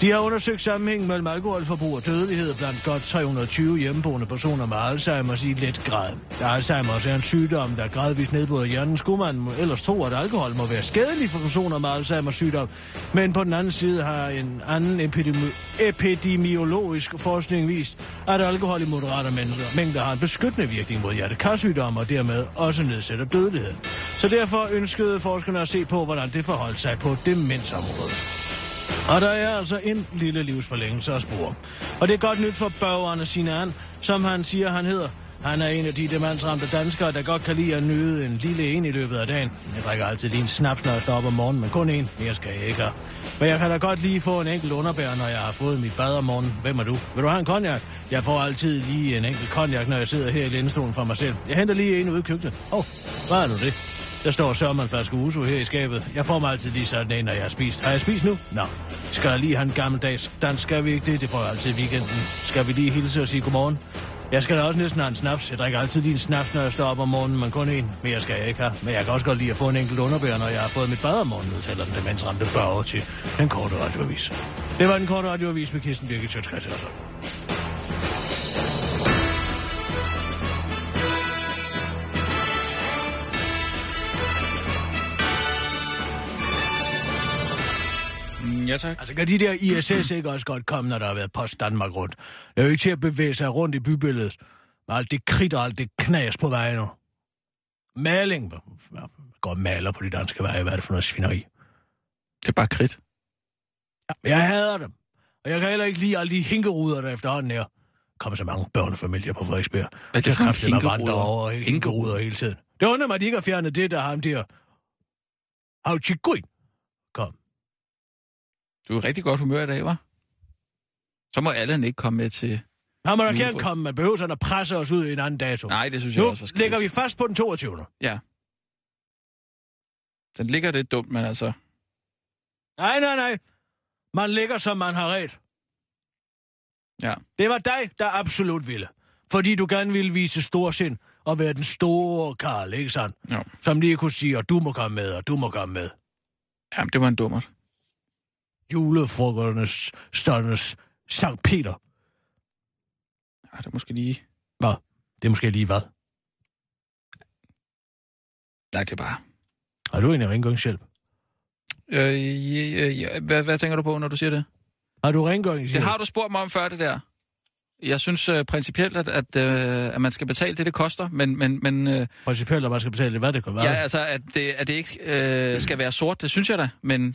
De har undersøgt sammenhængen mellem alkoholforbrug og dødelighed blandt godt 320 hjemmeboende personer med Alzheimer's i let grad. Alzheimer's er en sygdom, der gradvist nedbryder hjernen. Skulle man ellers tro, at alkohol må være skadelig for personer med Alzheimer's sygdom, men på den anden side har en anden epidemiologisk forskning vist, at alkohol i moderate mængder har en beskyttende virkning mod hjertekarsygdomme og dermed også nedsætter dødelighed. Så derfor ønskede forskerne at se på, hvordan det forholdt sig på demensområdet. Og der er altså en lille livsforlængelse at spore. Og det er godt nyt for Børge Ralsing, som han siger, han hedder. Han er en af de demensramte danskere, der godt kan lide at nyde en lille en i løbet af dagen. Jeg drikker altid lige en snaps, når jeg står op om morgenen, men kun en. Mere skal jeg ikke have. Men jeg kan da godt lige få en enkelt underbær, når jeg har fået mit bad om morgenen. Hvem er du? Vil du have en konjak? Jeg får altid lige en enkelt konjak, når jeg sidder her i lændestolen for mig selv. Jeg henter lige en ude i køkkenet. Hvad er nu det? Der står sørme en flaske uso her i skabet. Jeg får mig altid lige sådan en, når jeg har spist. Har jeg spist nu? Nå. Skal jeg lige have en gammeldags dans? Skal vi ikke det? Det får jeg altid i weekenden. Skal vi lige hilse og sige godmorgen? Jeg skal da også næsten have en snaps. Jeg drikker altid lige en snaps, når jeg står op om morgenen, men kun en. Mere skal jeg ikke have. Men jeg kan også godt lide at få en enkelt underbær, når jeg har fået mit bad om morgenen, udtaler den demensramte Børge til den korte radioavis. Det var den korte radioavis med Kirsten Birgit Schiøtz Kretz Hørsholm. Ja, tak. Altså kan de der ISS ikke også godt komme, når der har været Post Danmark rundt? Det er jo ikke til at bevæge sig rundt i bybilledet. Alt det kridt og alt det knas på vejen nu. Maling. Man går og maler på de danske veje. Hvad er det for noget svineri? Det er bare kridt. Ja, jeg hader dem. Og jeg kan heller ikke lide alle de hinkeruder, der efterhånden er. Der kommer så mange børnefamilier på Frederiksberg. Hvad er det for en hinkeruder? Hinkeruder hele tiden. Det undrer mig, at de ikke har fjernet det, der har ham der. Hauchikui. Kom. Du er rigtig godt humør i dag, hva'? Så må Allan ikke komme med til... Han må da gerne komme, man behøver sådan at presse os ud i en anden dato. Nej, det synes jeg også var skidt. Nu ligger vi fast på den 22. Ja. Den ligger lidt dumt, men altså... Nej. Man ligger, som man har ret. Ja. Det var dig, der absolut ville. Fordi du gerne ville vise storsind og være den store Karl, ikke sandt? Ja. Som lige kunne sige, at du må komme med. Jamen, det var en dummert. Julefrokosternes størnes Sankt Peter. Ja, det er måske lige... Hvad? Det er måske lige hvad? Nej, det er bare... Har du egentlig rengøringshjælp? Ja. Hvad tænker du på, når du siger det? Har du rengøringshjælp? Det har du spurgt mig om før, det der. Jeg synes principielt, at man skal betale det koster, men principielt, at man skal betale det, hvad det kan være? Ja, altså, at det ikke skal være sort, det synes jeg da. Men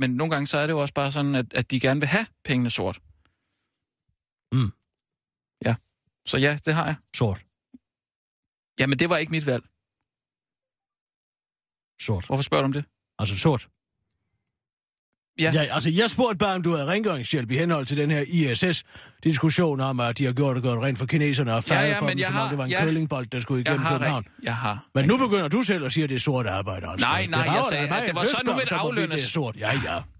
nogle gange så er det jo også bare sådan, at de gerne vil have pengene sort. Mm. Ja, så ja, det har jeg. Sort? Jamen, det var ikke mit valg. Sort. Hvorfor spørger du om det? Altså sort. Ja. Ja, altså, jeg spurgte bare, om du havde rengøringshjælp i henhold til den her ISS-diskussion om, at de har gjort og gået rent for kineserne og fejret for dem, som om det var en køllingbold, der skulle igennem København. Men nu begynder du selv at sige, at det er sort arbejde. Altså. Nej, jeg sagde, at det var sådan, nu vil aflønnes. Ja, ja.